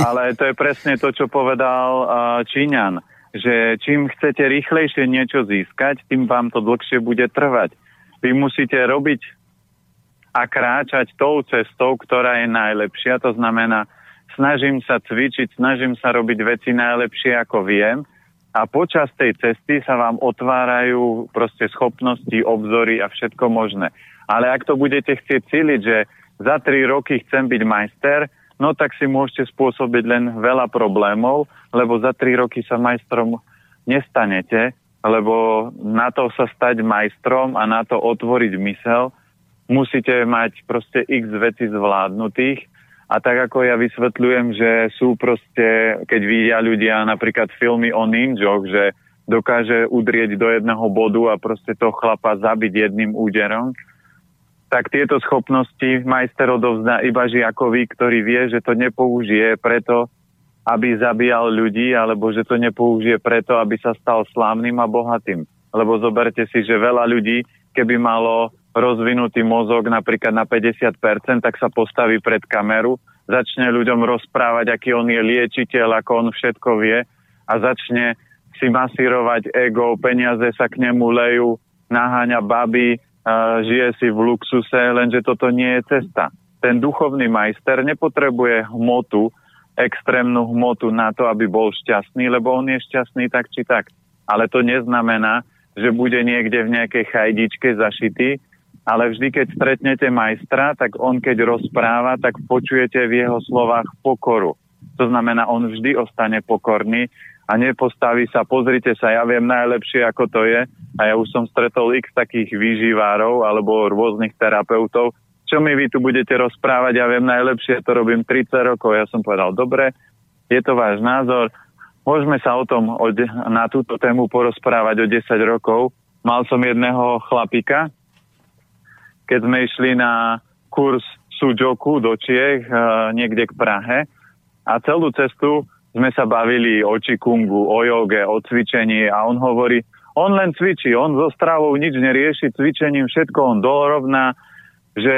ale to je presne to, čo povedal Číňan, že čím chcete rýchlejšie niečo získať, tým vám to dlhšie bude trvať. Vy musíte robiť a kráčať tou cestou, ktorá je najlepšia. To znamená, snažím sa cvičiť, snažím sa robiť veci najlepšie, ako viem. A počas tej cesty sa vám otvárajú proste schopnosti, obzory a všetko možné. Ale ak to budete chcieť cíliť, že za tri roky chcem byť majster, no tak si môžete spôsobiť len veľa problémov, lebo za tri roky sa majstrom nestanete, lebo na to sa stať majstrom a na to otvoriť mysel musíte mať proste x vecí zvládnutých. A tak ako ja vysvetľujem, že sú proste, keď vidia ľudia napríklad filmy o ninjoch, že dokáže udrieť do jedného bodu a proste toho chlapa zabiť jedným úderom, tak tieto schopnosti majster odovzdá iba žiakovi, ktorý vie, že to nepoužije preto, aby zabíjal ľudí, alebo že to nepoužije preto, aby sa stal slávnym a bohatým. Lebo zoberte si, že veľa ľudí, keby malo rozvinutý mozog napríklad na päťdesiat percent, tak sa postaví pred kameru, začne ľuďom rozprávať, aký on je liečiteľ, ako on všetko vie a začne si masírovať ego, peniaze sa k nemu lejú, naháňa baby, žije si v luxuse, lenže toto nie je cesta. Ten duchovný majster nepotrebuje hmotu, extrémnu hmotu na to, aby bol šťastný, lebo on je šťastný tak či tak. Ale to neznamená, že bude niekde v nejakej chajdičke zašitý, ale vždy, keď stretnete majstra, tak on keď rozpráva, tak počujete v jeho slovách pokoru. To znamená, on vždy ostane pokorný a nepostaví sa, pozrite sa, ja viem najlepšie, ako to je. A ja už som stretol x takých výživárov alebo rôznych terapeutov. Čo mi vy tu budete rozprávať, ja viem najlepšie, to robím tridsať rokov. Ja som povedal, dobre, je to váš názor. Môžeme sa o tom na túto tému porozprávať o desať rokov. Mal som jedného chlapika, keď sme išli na kurz Sudoku do Čech, niekde k Prahe. A celú cestu sme sa bavili o Qigongu, o joge, o cvičení a on hovorí, on len cvičí, on so stravou nič nerieši, cvičením všetko on dorovná, že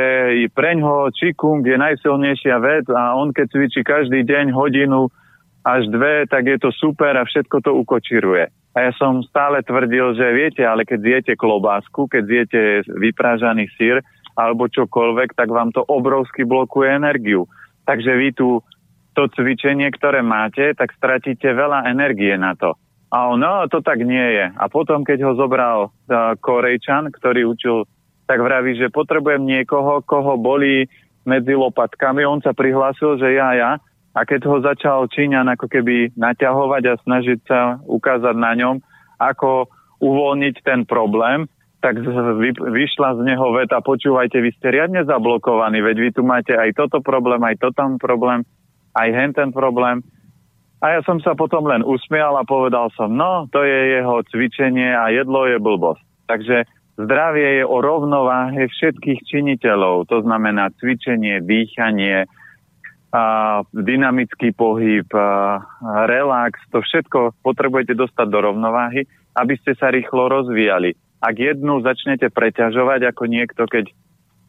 preňho Qigong je najsilnejšia vec a on keď cvičí každý deň hodinu až dve, tak je to super a všetko to ukočíruje. A ja som stále tvrdil, že viete, ale keď zjete klobásku, keď zjete vyprážaný syr alebo čokoľvek, tak vám to obrovsky blokuje energiu. Takže vy tu to cvičenie, ktoré máte, tak stratíte veľa energie na to. A on, no, to tak nie je. A potom, keď ho zobral uh, Korejčan, ktorý učil, tak vraví, že potrebujem niekoho, koho bolí medzi lopatkami. On sa prihlásil, že ja, ja. A keď ho začal Číňan ako keby naťahovať a snažiť sa ukázať na ňom, ako uvoľniť ten problém, tak vyšla z neho veta, počúvajte, vy ste riadne zablokovaní, veď vy tu máte aj toto problém, aj to tam problém, aj henten problém. A ja som sa potom len usmial a povedal som, no, to je jeho cvičenie a jedlo je blbosť. Takže zdravie je o rovnováhe všetkých činiteľov. To znamená cvičenie, dýchanie, a dynamický pohyb, a relax. To všetko potrebujete dostať do rovnováhy, aby ste sa rýchlo rozvíjali. Ak jednu začnete preťažovať, ako niekto, keď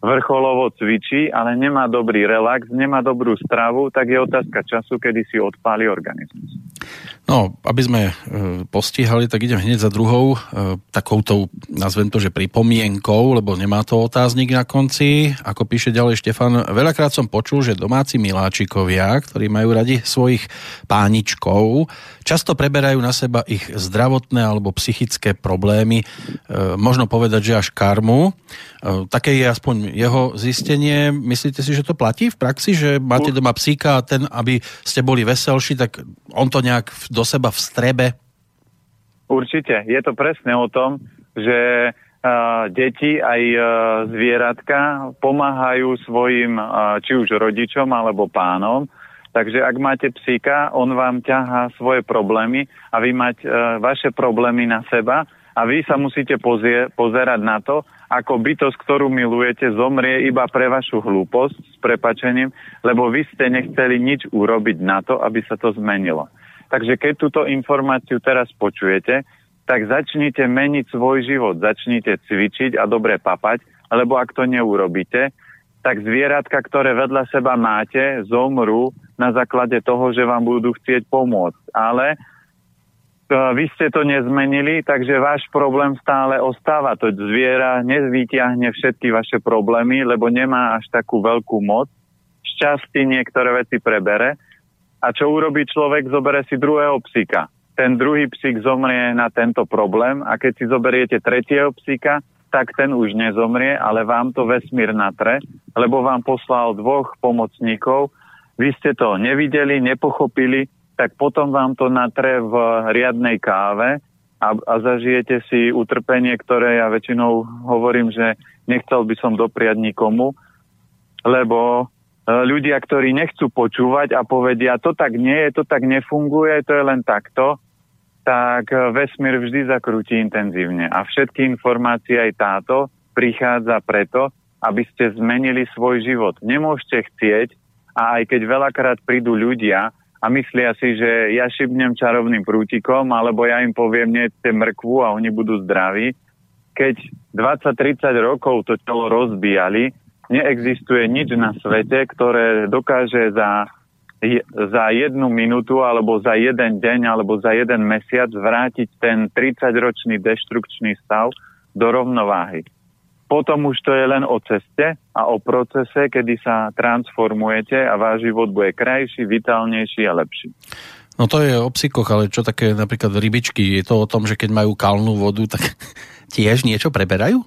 vrcholovo cvičí, ale nemá dobrý relax, nemá dobrú stravu, tak je otázka času, kedy si odpáli organizmus. No, aby sme e, postihali, tak idem hneď za druhou e, takoutou, nazvem to, že pripomienkou, lebo nemá to otáznik na konci. Ako píše ďalej Štefan, veľakrát som počul, že domáci miláčikovia, ktorí majú radi svojich páničkov, často preberajú na seba ich zdravotné alebo psychické problémy, e, možno povedať, že až karmu. E, také je aspoň jeho zistenie. Myslíte si, že to platí v praxi, že máte doma psíka a ten, aby ste boli veselší, tak on to nejak do seba vstrebe? Určite. Je to presne o tom, že uh, deti aj uh, zvieratka pomáhajú svojim uh, či už rodičom alebo pánom. Takže ak máte psíka, on vám ťahá svoje problémy a vy mať uh, vaše problémy na seba a vy sa musíte pozie- pozerať na to, ako bytosť, ktorú milujete, zomrie iba pre vašu hlúposť, s prepáčením, lebo vy ste nechceli nič urobiť na to, aby sa to zmenilo. Takže keď túto informáciu teraz počujete, tak začnite meniť svoj život, začnite cvičiť a dobre papať, lebo ak to neurobíte, tak zvieratka, ktoré vedľa seba máte, zomrú na základe toho, že vám budú chcieť pomôcť. Ale vy ste to nezmenili, takže váš problém stále ostáva. To zviera nezvyťahne všetky vaše problémy, lebo nemá až takú veľkú moc. Šťastie niektoré veci prebere. A čo urobí človek? Zobere si druhého psíka. Ten druhý psík zomrie na tento problém a keď si zoberiete tretieho psíka, tak ten už nezomrie, ale vám to vesmír natre, lebo vám poslal dvoch pomocníkov. Vy ste to nevideli, nepochopili, tak potom vám to natre v riadnej káve a, a zažijete si utrpenie, ktoré ja väčšinou hovorím, že nechcel by som dopriať nikomu, lebo ľudia, ktorí nechcú počúvať a povedia, to tak nie je, to tak nefunguje, to je len takto, tak vesmír vždy zakrúti intenzívne. A všetky informácie, aj táto, prichádza preto, aby ste zmenili svoj život. Nemôžete chcieť, a aj keď veľakrát prídu ľudia a myslia si, že ja šibnem čarovným prútikom, alebo ja im poviem, nejedzte mrkvu a oni budú zdraví. Keď dvadsať tridsať rokov to telo rozbíjali, neexistuje nič na svete, ktoré dokáže za, za jednu minútu, alebo za jeden deň, alebo za jeden mesiac vrátiť ten tridsaťročný deštrukčný stav do rovnováhy. Potom už to je len o ceste a o procese, kedy sa transformujete a váš život bude krajší, vitálnejší a lepší. No to je o psíkoch, ale čo také napríklad rybičky? Je to o tom, že keď majú kalnú vodu, tak tiež niečo preberajú?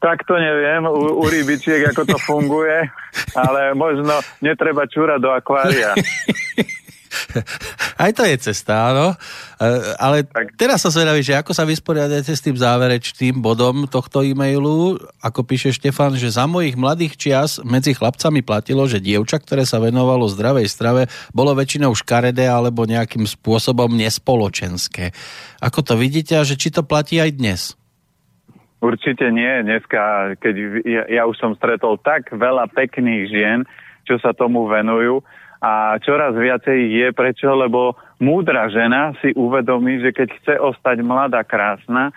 Tak to neviem, u, u rybičiek, ako to funguje, ale možno netreba čúrať do akvária. Aj to je cesta, áno. Ale teraz sa zvedavím, že ako sa vysporiadate s tým záverečným bodom tohto e-mailu, ako píše Štefan, že za mojich mladých čias medzi chlapcami platilo, že dievča, ktoré sa venovalo zdravej strave, bolo väčšinou škaredé alebo nejakým spôsobom nespoločenské. Ako to vidíte a že či to platí aj dnes? Určite nie. Dneska, keď ja, ja už som stretol tak veľa pekných žien, čo sa tomu venujú, a čoraz viacej je, prečo? Lebo múdra žena si uvedomí, že keď chce ostať mladá, krásna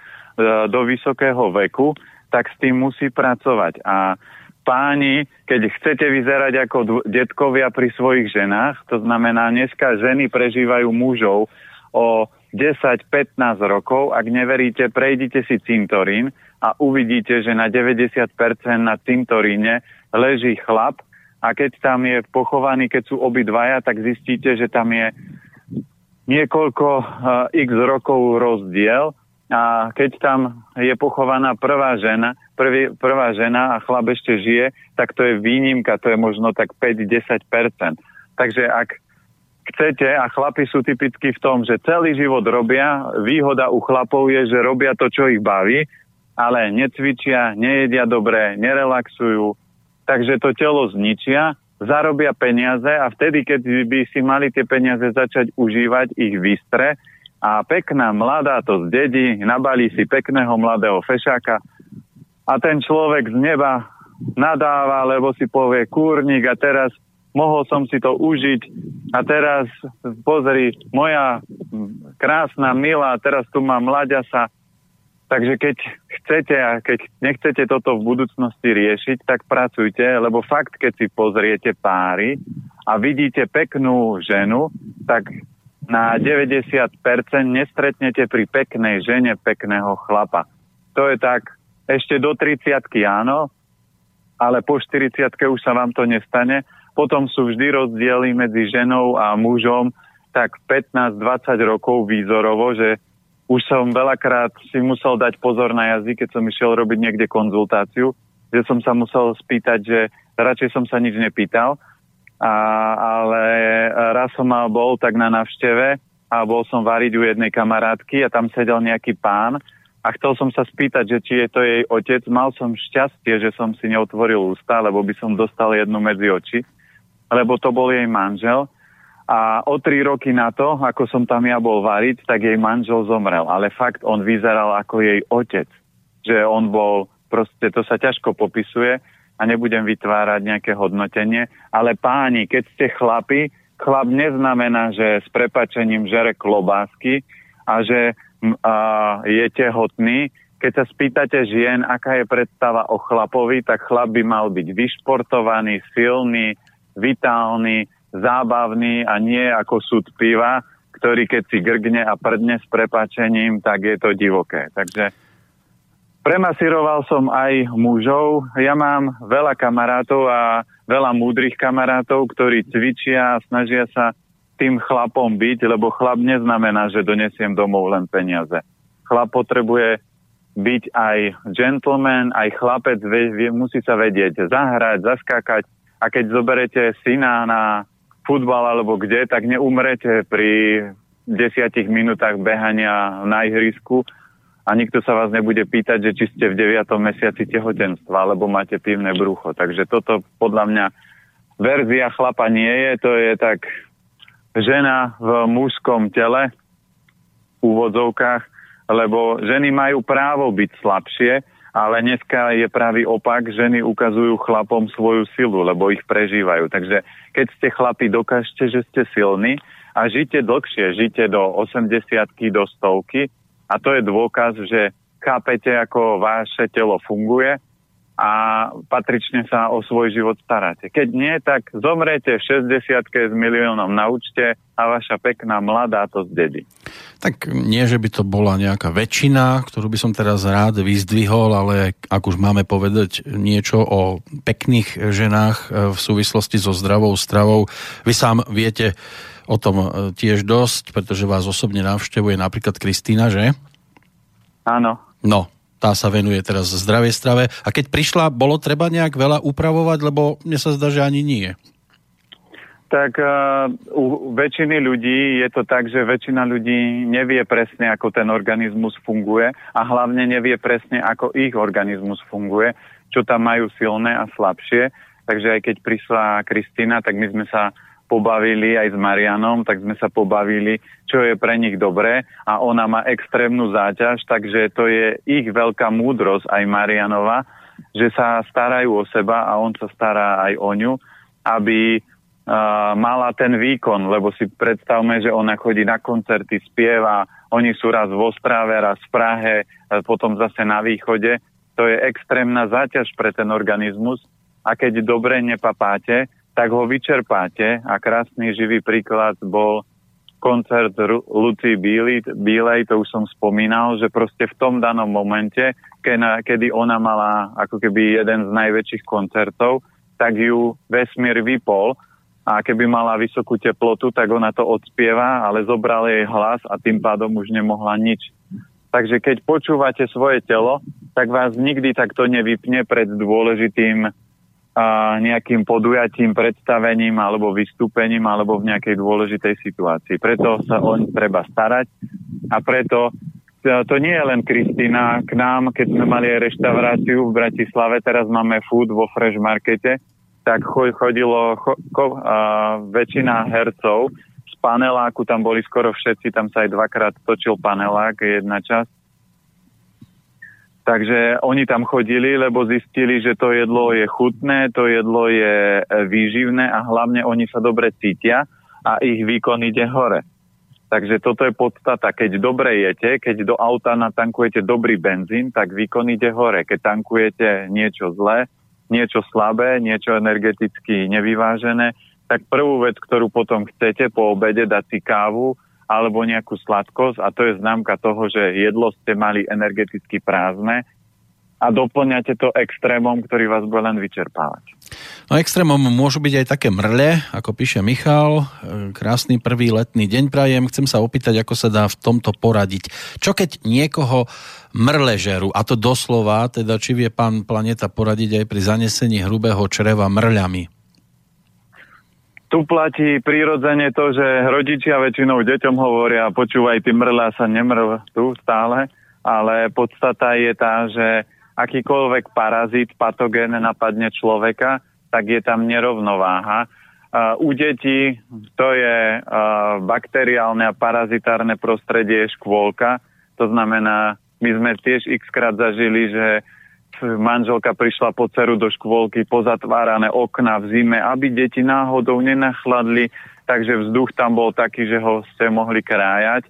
do vysokého veku, tak s tým musí pracovať. A páni, keď chcete vyzerať ako detkovia pri svojich ženách, to znamená, dneska ženy prežívajú mužov o desať pätnásť rokov. Ak neveríte, prejdite si cintorín a uvidíte, že na deväťdesiat percent na cintoríne leží chlap, a keď tam je pochovaný, keď sú obidvaja, tak zistíte, že tam je niekoľko uh, x rokov rozdiel, a keď tam je pochovaná prvá žena, prvý, prvá žena a chlap ešte žije, tak to je výnimka, to je možno tak päť až desať percent. Takže ak chcete, a chlapi sú typicky v tom, že celý život robia, výhoda u chlapov je, že robia to, čo ich baví, ale necvičia, nejedia dobre, nerelaxujú, takže to telo zničia, zarobia peniaze a vtedy, keď by si mali tie peniaze začať užívať, ich vystre a pekná mladá to zdedí, nabalí si pekného mladého fešáka a ten človek z neba nadáva, lebo si povie kúrnik a teraz mohol som si to užiť a teraz pozri, moja krásna, milá, teraz tu mám mlaďasa. Takže keď chcete a keď nechcete toto v budúcnosti riešiť, tak pracujte, lebo fakt, keď si pozriete páry a vidíte peknú ženu, tak na deväťdesiat percent nestretnete pri peknej žene pekného chlapa. To je tak, ešte do tridsiatky áno, ale po štyridsiatke už sa vám to nestane. Potom sú vždy rozdiely medzi ženou a mužom, tak pätnásť dvadsať rokov výzorovo, že už som veľakrát si musel dať pozor na jazyk, keď som išiel robiť niekde konzultáciu, že som sa musel spýtať, že radšej som sa nič nepýtal, a, ale raz som mal bol tak na návšteve a bol som variť u jednej kamarátky a tam sedel nejaký pán a chcel som sa spýtať, že či je to jej otec. Mal som šťastie, že som si neotvoril ústa, lebo by som dostal jednu medzi oči, lebo to bol jej manžel. A o tri roky na to, ako som tam ja bol variť, tak jej manžel zomrel. Ale fakt, on vyzeral ako jej otec. Že on bol, proste to sa ťažko popisuje a nebudem vytvárať nejaké hodnotenie. Ale páni, keď ste chlapi, chlap neznamená, že s prepáčením žere klobásky a že a, je tehotný. Keď sa spýtate žien, aká je predstava o chlapovi, tak chlap by mal byť vyšportovaný, silný, vitálny, zábavný a nie ako súd piva, ktorý keď si grgne a prdne s prepáčením, tak je to divoké. Takže premasíroval som aj mužov. Ja mám veľa kamarátov a veľa múdrych kamarátov, ktorí cvičia a snažia sa tým chlapom byť, lebo chlap neznamená, že donesiem domov len peniaze. Chlap potrebuje byť aj gentleman, aj chlapec musí sa vedieť zahrať, zaskákať. A keď zoberete syna na futbal alebo kde, tak neumrete pri desiatich minútach behania na ihrisku a nikto sa vás nebude pýtať, že či ste v deviatom mesiaci tehotenstva, alebo máte pivné brucho. Takže toto podľa mňa verzia chlapa nie je, to je tak žena v mužskom tele, úvodzovkách, lebo ženy majú právo byť slabšie, ale dneska je pravý opak, ženy ukazujú chlapom svoju silu, lebo ich prežívajú. Takže keď ste chlapi, dokážte, že ste silní a žite dlhšie, žite do osemdesiatky, do stovky a to je dôkaz, že chápete, ako vaše telo funguje a patrične sa o svoj život staráte. Keď nie, tak zomrete v šesťdesiatke s miliónom na účte a vaša pekná mladá to zdedí. Tak nie, že by to bola nejaká väčšina, ktorú by som teraz rád vyzdvihol, ale ak už máme povedať niečo o pekných ženách v súvislosti so zdravou stravou, vy sám viete o tom tiež dosť, pretože vás osobne navštevuje napríklad Kristína, že? Áno. No, tá sa venuje teraz zdravej strave. A keď prišla, bolo treba nejak veľa upravovať, lebo mne sa zdá, že ani nie. Tak uh, u väčšiny ľudí je to tak, že väčšina ľudí nevie presne, ako ten organizmus funguje a hlavne nevie presne, ako ich organizmus funguje, čo tam majú silné a slabšie. Takže aj keď prišla Kristína, tak my sme sa pobavili aj s Marianom, tak sme sa pobavili, čo je pre nich dobré a ona má extrémnu záťaž, takže to je ich veľká múdrosť aj Marianova, že sa starajú o seba a on sa stará aj o ňu, aby uh, mala ten výkon, lebo si predstavme, že ona chodí na koncerty, spieva, oni sú raz v Ostrave, raz v Prahe, potom zase na východe. To je extrémna záťaž pre ten organizmus a keď dobre nepapáte, tak ho vyčerpáte a krásny živý príklad bol koncert Lucy Bielej, to už som spomínal, že proste v tom danom momente, kedy ona mala ako keby jeden z najväčších koncertov, tak ju vesmír vypol a keby mala vysokú teplotu, tak ona to odspieva, ale zobral jej hlas a tým pádom už nemohla nič. Takže keď počúvate svoje telo, tak vás nikdy takto nevypne pred dôležitým nejakým podujatím, predstavením alebo vystúpením alebo v nejakej dôležitej situácii. Preto sa oň treba starať a preto to nie je len Kristína. K nám, keď sme mali reštauráciu v Bratislave, teraz máme food vo Fresh Markete, tak chodilo cho, ko, a, väčšina hercov z paneláku, tam boli skoro všetci, tam sa aj dvakrát točil panelák, jedna časť. Takže oni tam chodili, lebo zistili, že to jedlo je chutné, to jedlo je výživné a hlavne oni sa dobre cítia a ich výkon ide hore. Takže toto je podstata. Keď dobre jete, keď do auta natankujete dobrý benzín, tak výkon ide hore. Keď tankujete niečo zlé, niečo slabé, niečo energeticky nevyvážené, tak prvú vec, ktorú potom chcete po obede, dať si kávu alebo nejakú sladkosť a to je známka toho, že jedlo ste mali energeticky prázdne a doplňate to extrémom, ktorý vás bude len vyčerpávať. No extrémom môžu byť aj také mrle, ako píše Michal. Krásny prvý letný deň prajem. Chcem sa opýtať, ako sa dá v tomto poradiť. Čo keď niekoho mrle žerú, a to doslova, teda či vie pán Planéta poradiť aj pri zanesení hrubého čreva mrľami? Tu platí prirodzene to, že rodičia väčšinou deťom hovoria, počúvaj, ty mrľa sa nemrľ tu stále, ale podstata je tá, že akýkoľvek parazit, patogén napadne človeka, tak je tam nerovnováha. U detí to je bakteriálne a parazitárne prostredie škôlka, to znamená, my sme tiež x-krát zažili, že manželka prišla po dceru do škôlky, pozatvárané okná v zime, aby deti náhodou nenachladli, takže vzduch tam bol taký, že ho ste mohli krájať.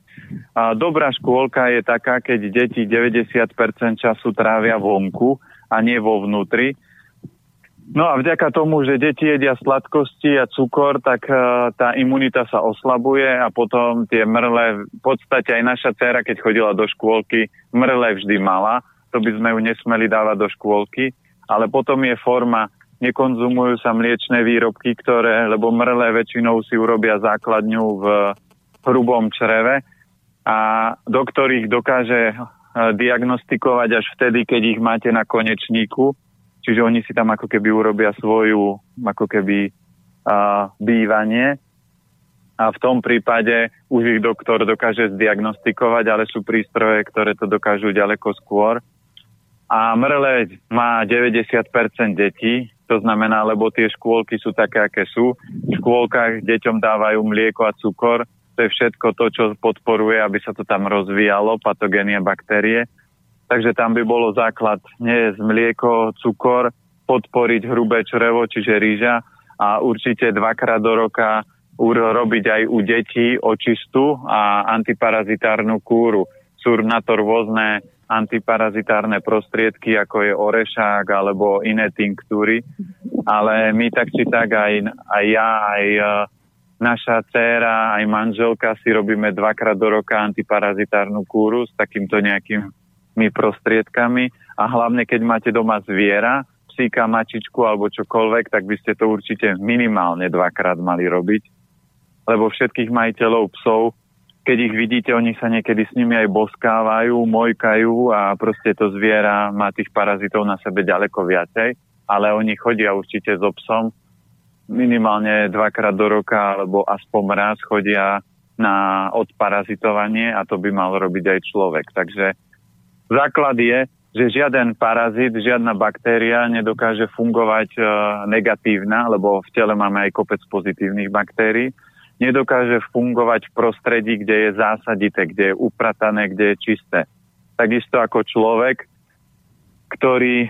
A dobrá škôlka je taká, keď deti deväťdesiat percent času trávia vonku a nie vo vnútri. No a vďaka tomu, že deti jedia sladkosti a cukor, tak uh, tá imunita sa oslabuje a potom tie mrle, v podstate aj naša dcera, keď chodila do škôlky, mrle vždy mala. To by sme ju nesmeli dávať do škôlky, ale potom je forma, nekonzumujú sa mliečne výrobky, ktoré, lebo mrle väčšinou si urobia základňu v hrubom čreve a doktor ich dokáže diagnostikovať až vtedy, keď ich máte na konečníku, čiže oni si tam ako keby urobia svoju ako keby uh, bývanie a v tom prípade už ich doktor dokáže zdiagnostikovať, ale sú prístroje, ktoré to dokážu ďaleko skôr. A mrle má deväťdesiat percent detí, to znamená, lebo tie škôlky sú také, aké sú. V škôlkach deťom dávajú mlieko a cukor To je všetko to, čo podporuje, aby sa to tam rozvíjalo, patogénie, baktérie. Takže tam by bolo základ nie z mlieko, cukor, podporiť hrubé črevo, čiže rýža a určite dvakrát do roka robiť aj u detí očistu a antiparazitárnu kúru. Sú na to rôzne antiparazitárne prostriedky, ako je orešák alebo iné tinktúry, ale my tak či tak aj, aj ja, aj naša dcéra, aj manželka si robíme dvakrát do roka antiparazitárnu kúru s takýmto nejakými prostriedkami a hlavne, keď máte doma zviera, psíka, mačičku alebo čokoľvek, tak by ste to určite minimálne dvakrát mali robiť, lebo všetkých majiteľov psov, keď ich vidíte, oni sa niekedy s nimi aj boskávajú, mojkajú a proste to zviera má tých parazitov na sebe ďaleko viacej, ale oni chodia určite so psom minimálne dvakrát do roka alebo aspoň raz chodia na odparazitovanie a to by mal robiť aj človek. Takže základ je, že žiaden parazit, žiadna baktéria nedokáže fungovať e, negatívna, lebo v tele máme aj kopec pozitívnych baktérií. Nedokáže fungovať v prostredí, kde je zásadité, kde je upratané, kde je čisté. Takisto ako človek, ktorý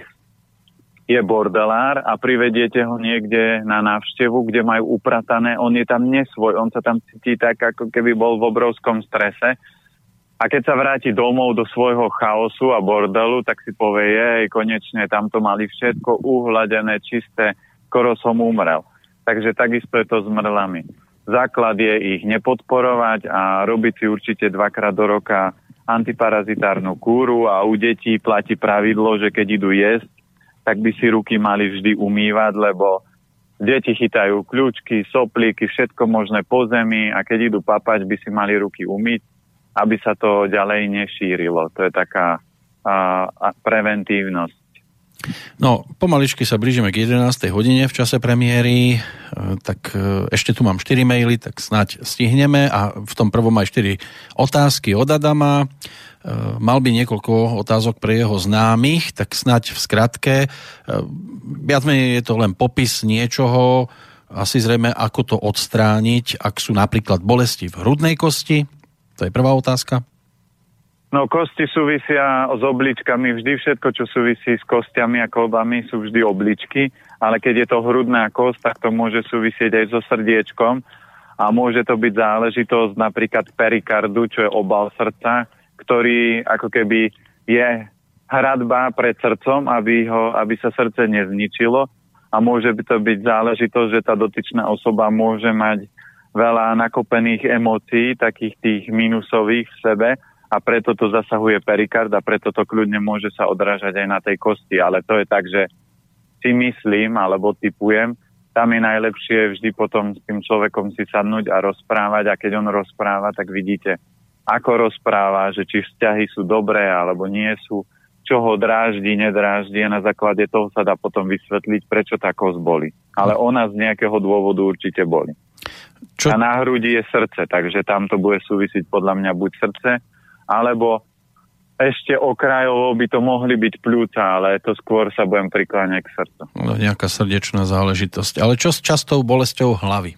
je bordelár a privediete ho niekde na návštevu, kde majú upratané, on je tam nesvoj, on sa tam cíti tak, ako keby bol v obrovskom strese a keď sa vráti domov do svojho chaosu a bordelu, tak si povie, jej, konečne tamto mali všetko uhladené, čisté, skoro som umrel. Takže takisto je to s mrlami. Základ je ich nepodporovať a robiť si určite dvakrát do roka antiparazitárnu kúru a u detí platí pravidlo, že keď idú jesť, tak by si ruky mali vždy umývať, lebo deti chytajú kľúčky, soplíky, všetko možné po zemi a keď idú papať, by si mali ruky umyť, aby sa to ďalej nešírilo. To je taká uh, preventívnosť. No, pomaličky sa blížime k jedenástej hodine v čase premiéry, tak ešte tu mám štyri maily, tak snáď stihneme a v tom prvom aj štyri otázky od Adama. Mal by niekoľko otázok pre jeho známych, tak snáď v skratke. Viac menej je to len popis niečoho, asi zrejme ako to odstrániť, ak sú napríklad bolesti v hrudnej kosti. To je prvá otázka. No, kosti súvisia s obličkami. Vždy všetko, čo súvisí s kostiami a kolbami, sú vždy obličky, ale keď je to hrudná kosť, tak to môže súvisieť aj so srdiečkom a môže to byť záležitosť napríklad perikardu, čo je obal srdca, ktorý ako keby je hradba pred srdcom, aby, ho, aby sa srdce nezničilo a môže to byť záležitosť, že tá dotyčná osoba môže mať veľa nakopených emócií, takých tých minusových v sebe, a preto to zasahuje perikard a preto to kľudne môže sa odrážať aj na tej kosti. Ale to je tak, že si myslím alebo typujem, tam je najlepšie vždy potom s tým človekom si sadnúť a rozprávať a keď on rozpráva, tak vidíte, ako rozpráva, že či vzťahy sú dobré alebo nie sú, čo ho dráždi, nedráždi a na základe toho sa dá potom vysvetliť, prečo tá kosť boli. Ale ona z nejakého dôvodu určite boli. Čo? A na hrudi je srdce, takže tam to bude súvisiť podľa mňa buď srdce, alebo ešte okrajovo by to mohli byť pľúca, ale to skôr sa budem prikláňať k srdcu. No, nejaká srdečná záležitosť. Ale čo s častou bolesťou hlavy?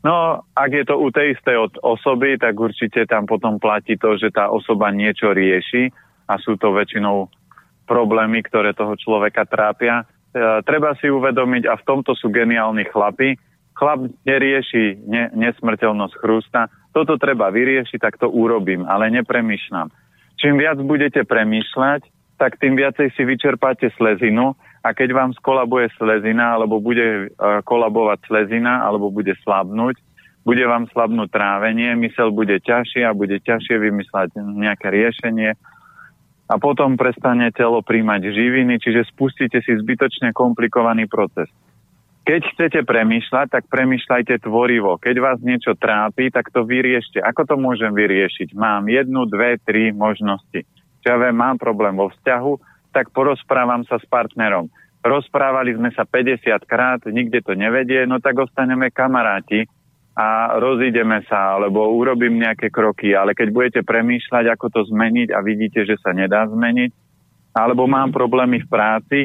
No, ak je to u tej istej od osoby, tak určite tam potom platí to, že tá osoba niečo rieši a sú to väčšinou problémy, ktoré toho človeka trápia. E, treba si uvedomiť, a v tomto sú geniálni chlapi, chlap nerieši ne, nesmrteľnosť chrústa. Toto treba vyriešiť, tak to urobím, ale nepremýšľam. Čím viac budete premýšľať, tak tým viacej si vyčerpáte slezinu a keď vám skolabuje slezina, alebo bude kolabovať slezina, alebo bude slabnúť, bude vám slabnúť trávenie, myseľ bude ťažšie a bude ťažšie vymyslať nejaké riešenie a potom prestane telo príjmať živiny, čiže spustíte si zbytočne komplikovaný proces. Keď chcete premýšľať, tak premýšľajte tvorivo. Keď vás niečo trápi, tak to vyriešte. Ako to môžem vyriešiť? Mám jednu, dve, tri možnosti. Čo ja viem, mám problém vo vzťahu, tak porozprávam sa s partnerom. Rozprávali sme sa päťdesiat krát, nikde to nevedie, no tak ostaneme kamaráti a rozídeme sa, alebo urobím nejaké kroky. Ale keď budete premýšľať, ako to zmeniť a vidíte, že sa nedá zmeniť, alebo mám problémy v práci,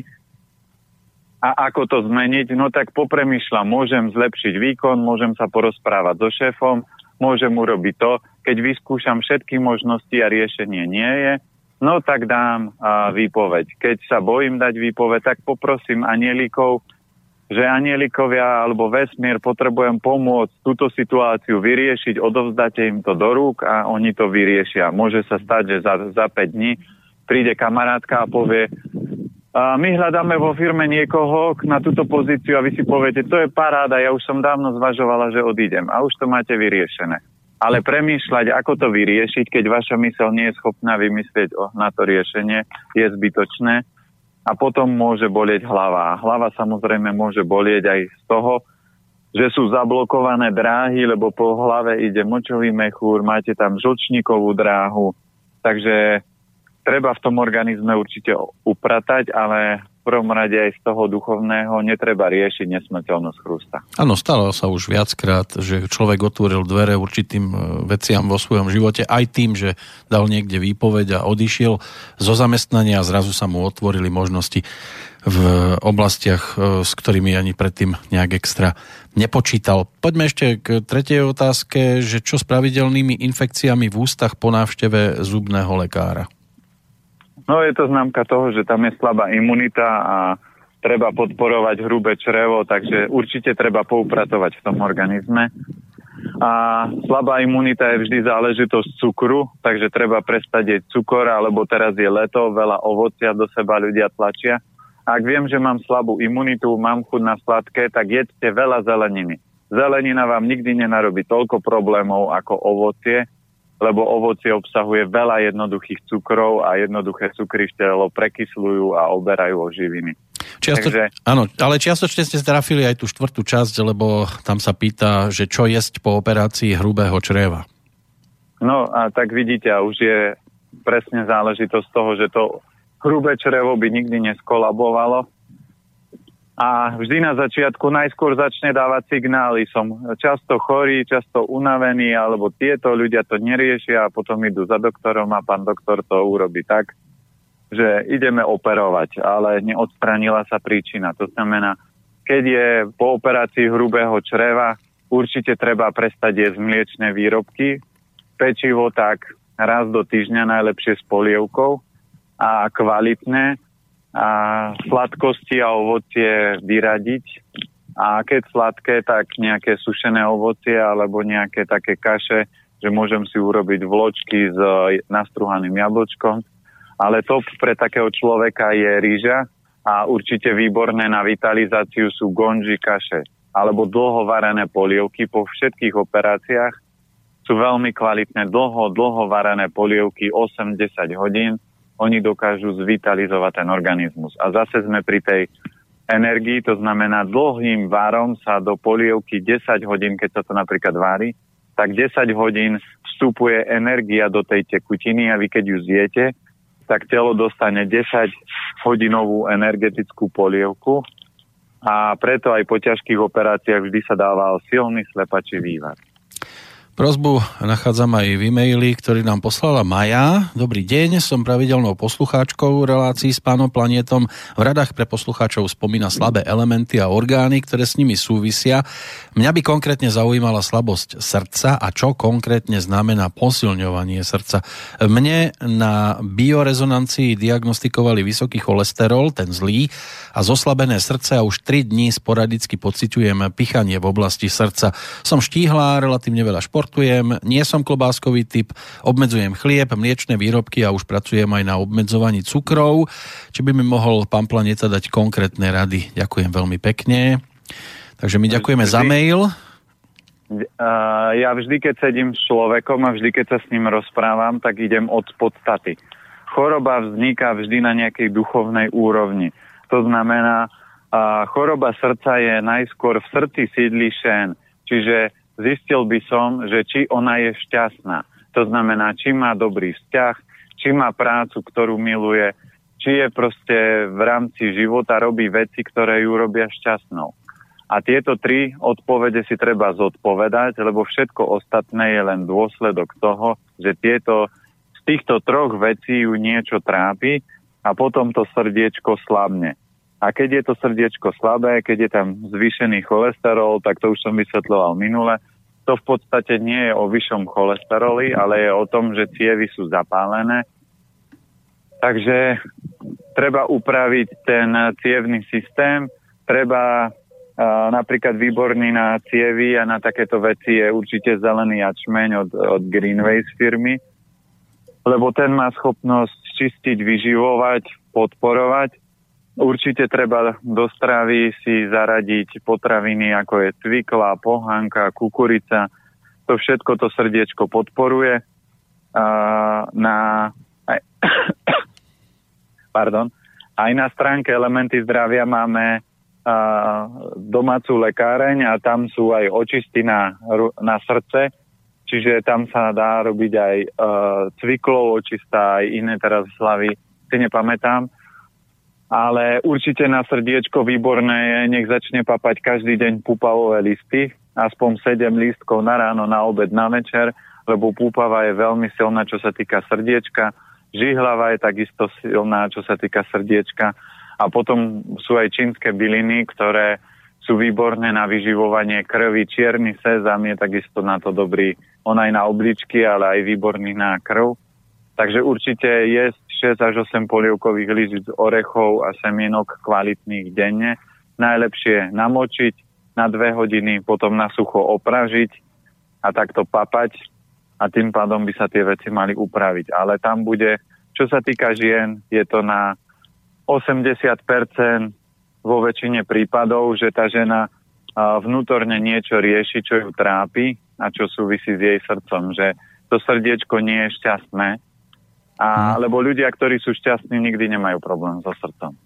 a ako to zmeniť? No tak popremýšľam, môžem zlepšiť výkon, môžem sa porozprávať so šéfom, môžem urobiť to, keď vyskúšam všetky možnosti a riešenie nie je, no tak dám a, výpoveď. Keď sa bojím dať výpoveď, tak poprosím anielikov, že anielikovia alebo vesmír, potrebujem pomôcť túto situáciu vyriešiť, odovzdáte im to do rúk a oni to vyriešia. Môže sa stať, že za, za päť dní príde kamarátka a povie, a my hľadáme vo firme niekoho na túto pozíciu a vy si poviete, to je paráda, ja už som dávno zvažovala, že odídem a už to máte vyriešené. Ale premýšľať, ako to vyriešiť, keď vaša myseľ nie je schopná vymyslieť oh, na to riešenie, je zbytočné. A potom môže bolieť hlava. A hlava samozrejme môže bolieť aj z toho, že sú zablokované dráhy, lebo po hlave ide močový mechúr, máte tam žlčníkovú dráhu. Takže treba v tom organizme určite upratať, ale v prvom rade aj z toho duchovného netreba riešiť nesmrteľnosť Krista. Áno, stalo sa už viackrát, že človek otvoril dvere určitým veciam vo svojom živote, aj tým, že dal niekde výpoveď a odišiel zo zamestnania a zrazu sa mu otvorili možnosti v oblastiach, s ktorými ani predtým nejak extra nepočítal. Poďme ešte k tretej otázke, že čo s pravidelnými infekciami v ústach po návšteve zubného lekára? No je to známka toho, že tam je slabá imunita a treba podporovať hrubé črevo, takže určite treba poupratovať v tom organizme. A slabá imunita je vždy záležitosť cukru, takže treba prestať jesť cukor, alebo teraz je leto, veľa ovocia do seba ľudia tlačia. Ak viem, že mám slabú imunitu, mám chuť na sladké, tak jedzte veľa zeleniny. Zelenina vám nikdy nenarobí toľko problémov ako ovocie, lebo ovocie obsahuje veľa jednoduchých cukrov a jednoduché cukry v telo prekysľujú a oberajú o živiny. Čiasto... Takže... Áno, ale čiastočne ste strafili aj tú štvrtú časť, lebo tam sa pýta, že čo jesť po operácii hrubého čreva. No a tak vidíte, už je presne záležitosť toho, že to hrubé črevo by nikdy neskolabovalo. A vždy na začiatku najskôr začne dávať signály. Som často chorý, často unavený, alebo tieto ľudia to neriešia a potom idú za doktorom a pán doktor to urobí tak, že ideme operovať, ale neodstranila sa príčina. To znamená, keď je po operácii hrubého čreva, určite treba prestať jesť mliečne výrobky, pečivo tak raz do týždňa, najlepšie s polievkou a kvalitné, a sladkosti a ovocie vyradiť a keď sladké, tak nejaké sušené ovocie alebo nejaké také kaše, že môžem si urobiť vločky s nastruhaným jablčkom, ale top pre takého človeka je rýža a určite výborné na vitalizáciu sú gonži kaše alebo dlhovarené polievky. Po všetkých operáciách sú veľmi kvalitné dlho, dlho varené polievky osem až desať hodín. Oni dokážu zvitalizovať ten organizmus. A zase sme pri tej energii, to znamená dlhým varom sa do polievky desať hodín, keď sa to napríklad vári, tak desať hodín vstupuje energia do tej tekutiny a vy keď ju zjete, tak telo dostane desaťhodinovú energetickú polievku a preto aj po ťažkých operáciách vždy sa dával silný slepačí vývar. Prosbu nachádzam aj v e-maili, ktorý nám poslala Maja. Dobrý deň, som pravidelnou poslucháčkou relácií s pánom Planétom. V radách pre poslucháčov spomína slabé elementy a orgány, ktoré s nimi súvisia. Mňa by konkrétne zaujímala slabosť srdca a čo konkrétne znamená posilňovanie srdca. Mne na biorezonancii diagnostikovali vysoký cholesterol, ten zlý, a zoslabené srdce a už tri dni sporadicky pociťujem pichanie v oblasti srdca. Som štíhlá, relatívne veľa športov, nie som klobáskový typ, obmedzujem chlieb, mliečne výrobky a už pracujem aj na obmedzovaní cukrov. Či by mi mohol pán Planéta dať konkrétne rady? Ďakujem veľmi pekne. Takže my ďakujeme vždy za mail. Ja vždy, keď sedím s človekom a vždy, keď sa s ním rozprávam, tak idem od podstaty. Choroba vzniká vždy na nejakej duchovnej úrovni. To znamená, choroba srdca je najskôr v srdci sídli šen, čiže zistil by som, že či ona je šťastná. To znamená, či má dobrý vzťah, či má prácu, ktorú miluje, či je proste v rámci života robí veci, ktoré ju robia šťastnou. A tieto tri odpovede si treba zodpovedať, lebo všetko ostatné je len dôsledok toho, že tieto, z týchto troch vecí ju niečo trápi a potom to srdiečko slabne. A keď je to srdiečko slabé, keď je tam zvýšený cholesterol, tak to už som vysvetľoval minule, to v podstate nie je o vyššom cholesteroli, ale je o tom, že cievy sú zapálené. Takže treba upraviť ten cievny systém, treba uh, napríklad výborný na cievy a na takéto veci je určite zelený jačmeň od, od Greenways firmy, lebo ten má schopnosť čistiť, vyživovať, podporovať. Určite treba do stravy si zaradiť potraviny, ako je cvikla, pohánka, kukurica. To všetko to srdiečko podporuje. Na, aj, pardon, aj na stránke Elementy zdravia máme domácu lekáreň a tam sú aj očisty na, na srdce. Čiže tam sa dá robiť aj cviklov očista, aj iné, teraz v Slavi si nepamätám. Ale určite na srdiečko výborné je, nech začne papať každý deň púpavové listy, aspoň sedem lístkov na ráno, na obed, na večer, lebo púpava je veľmi silná, čo sa týka srdiečka, žihlava je takisto silná, čo sa týka srdiečka a potom sú aj čínske byliny, ktoré sú výborné na vyživovanie krvi, čierny sezam je takisto na to dobrý, on aj na obličky, ale aj výborný na krv. Takže určite jesť šesť až osem polievkových lyžic orechov a semienok kvalitných denne. Najlepšie namočiť na dve hodiny, potom na sucho opražiť a takto papať a tým pádom by sa tie veci mali upraviť. Ale tam bude, čo sa týka žien, je to na osemdesiat percent vo väčšine prípadov, že tá žena vnútorne niečo rieši, čo ju trápi a čo súvisí s jej srdcom, že to srdiečko nie je šťastné. A, lebo ľudia, ktorí sú šťastní, nikdy nemajú problém so srdcom.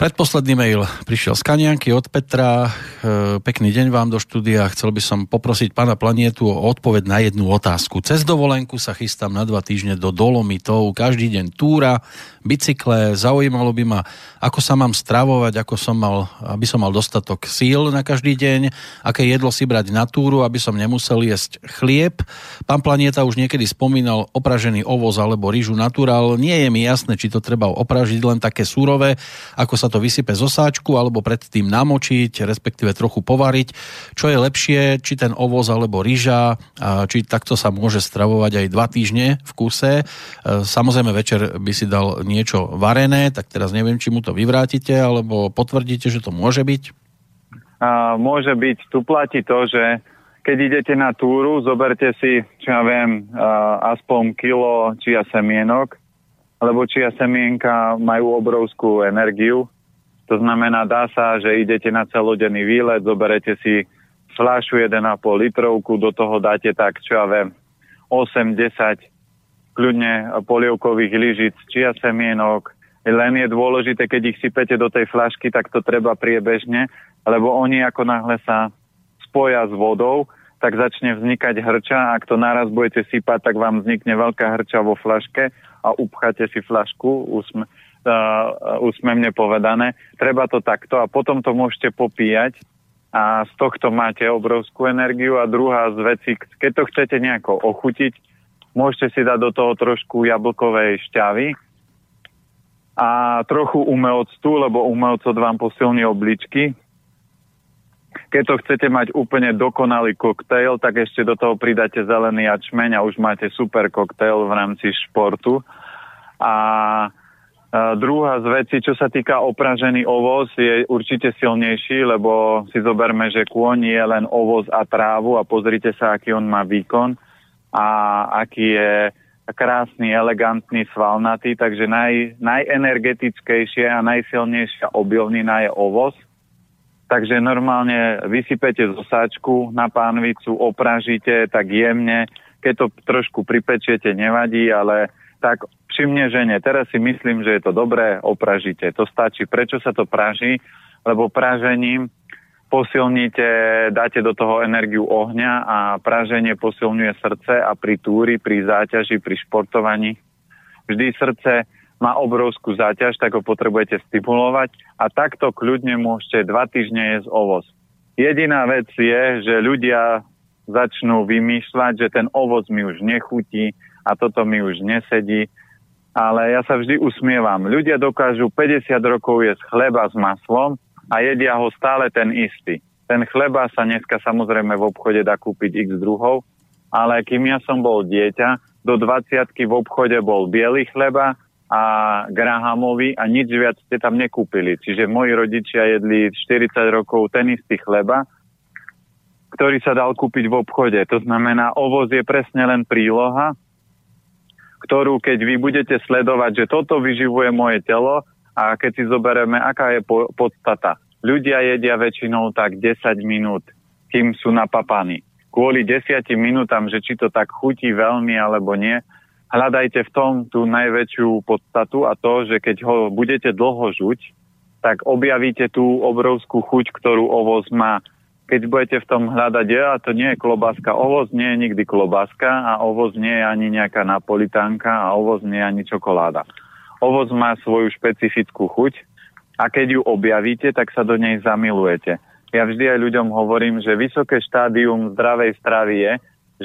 Predposledný mail prišiel z Kanianky od Petra. E, pekný deň vám do štúdia. Chcel by som poprosiť pána Planétu o odpoveď na jednu otázku. Cez dovolenku sa chystám na dva týždne do Dolomitov. Každý deň túra, bicykle. Zaujímalo by ma, ako sa mám stravovať, ako som mal, aby som mal dostatok síl na každý deň, aké jedlo si brať na túru, aby som nemusel jesť chlieb. Pán Planéta už niekedy spomínal opražený ovoz alebo rýžu naturál. Nie je mi jasné, či to treba opražiť len také surové, ako sa to vysype zo sáčku, alebo predtým namočiť, respektíve trochu povariť. Čo je lepšie, či ten ovoz alebo ryža, či takto sa môže stravovať aj dva týždne v kuse. Samozrejme večer by si dal niečo varené, tak teraz neviem, či mu to vyvrátite, alebo potvrdíte, že to môže byť? A, môže byť. Tu platí to, že keď idete na túru, zoberte si, čo ja viem, aspoň kilo čia semienok, lebo čia semienka majú obrovskú energiu. To znamená, dá sa, že idete na celodenný výlet, zoberete si fľašu jeden a pol litrovku, do toho dáte tak, čo ja viem, osem až desať kľudne polievkových lyžic, čia semienok. Len je dôležité, keď ich sypete do tej fľašky, tak to treba priebežne, lebo oni ako náhle sa spoja s vodou, tak začne vznikať hrča. Ak to naraz budete sypať, tak vám vznikne veľká hrča vo fľaške a upcháte si fľašku, usme Uh, úsmevne povedané. Treba to takto a potom to môžete popíjať a z tohto máte obrovskú energiu. A druhá z vecí, keď to chcete nejako ochutiť, môžete si dať do toho trošku jablkovej šťavy a trochu umelctu, lebo umelcot vám posilní obličky. Keď to chcete mať úplne dokonalý koktail, tak ešte do toho pridáte zelený jačmeň a už máte super koktail v rámci športu. A Uh, druhá z vecí, čo sa týka opražený ovoz, je určite silnejší, lebo si zoberme, že kôň je len ovoz a trávu a pozrite sa, aký on má výkon a aký je krásny, elegantný, svalnatý, takže naj, najenergetickejšie a najsilnejšia obilnina je ovoz. Takže normálne vysypete zo sáčku na pánvicu, opražíte tak jemne, keď to trošku pripečiete, nevadí, ale tak všimne, že nie. Teraz si myslím, že je to dobré, opražite. To stačí. Prečo sa to praží? Lebo pražením posilníte, dáte do toho energiu ohňa a praženie posilňuje srdce a pri túri, pri záťaži, pri športovaní. Vždy srdce má obrovskú záťaž, tak ho potrebujete stimulovať a takto kľudne môžete dva týždne jesť ovoz. Jediná vec je, že ľudia začnú vymýšľať, že ten ovoc mi už nechutí, a toto mi už nesedí, ale ja sa vždy usmievam. Ľudia dokážu päťdesiat rokov jesť chleba s maslom a jedia ho stále ten istý. Ten chleba sa dneska samozrejme v obchode dá kúpiť x druhov, ale kým ja som bol dieťa, do dvadsiatky v obchode bol biely chleba a grahamový a nič viac ste tam nekúpili. Čiže moji rodičia jedli štyridsať rokov ten istý chleba, ktorý sa dal kúpiť v obchode. To znamená, ovoz je presne len príloha, ktorú keď vy budete sledovať, že toto vyživuje moje telo a keď si zoberieme, aká je po- podstata. Ľudia jedia väčšinou tak desať minút, kým sú napapaní. Kvôli desiatim minútam, že či to tak chutí veľmi alebo nie, hľadajte v tom tú najväčšiu podstatu a to, že keď ho budete dlho žuť, tak objavíte tú obrovskú chuť, ktorú ovoz má. Keď budete v tom hľadať, ja, to nie je klobáska, ovoz nie je nikdy klobáska a ovoz nie je ani nejaká napolitánka a ovoz nie je ani čokoláda. Ovoz má svoju špecifickú chuť, a keď ju objavíte, tak sa do nej zamilujete. Ja vždy aj ľuďom hovorím, že vysoké štádium zdravej stravy je,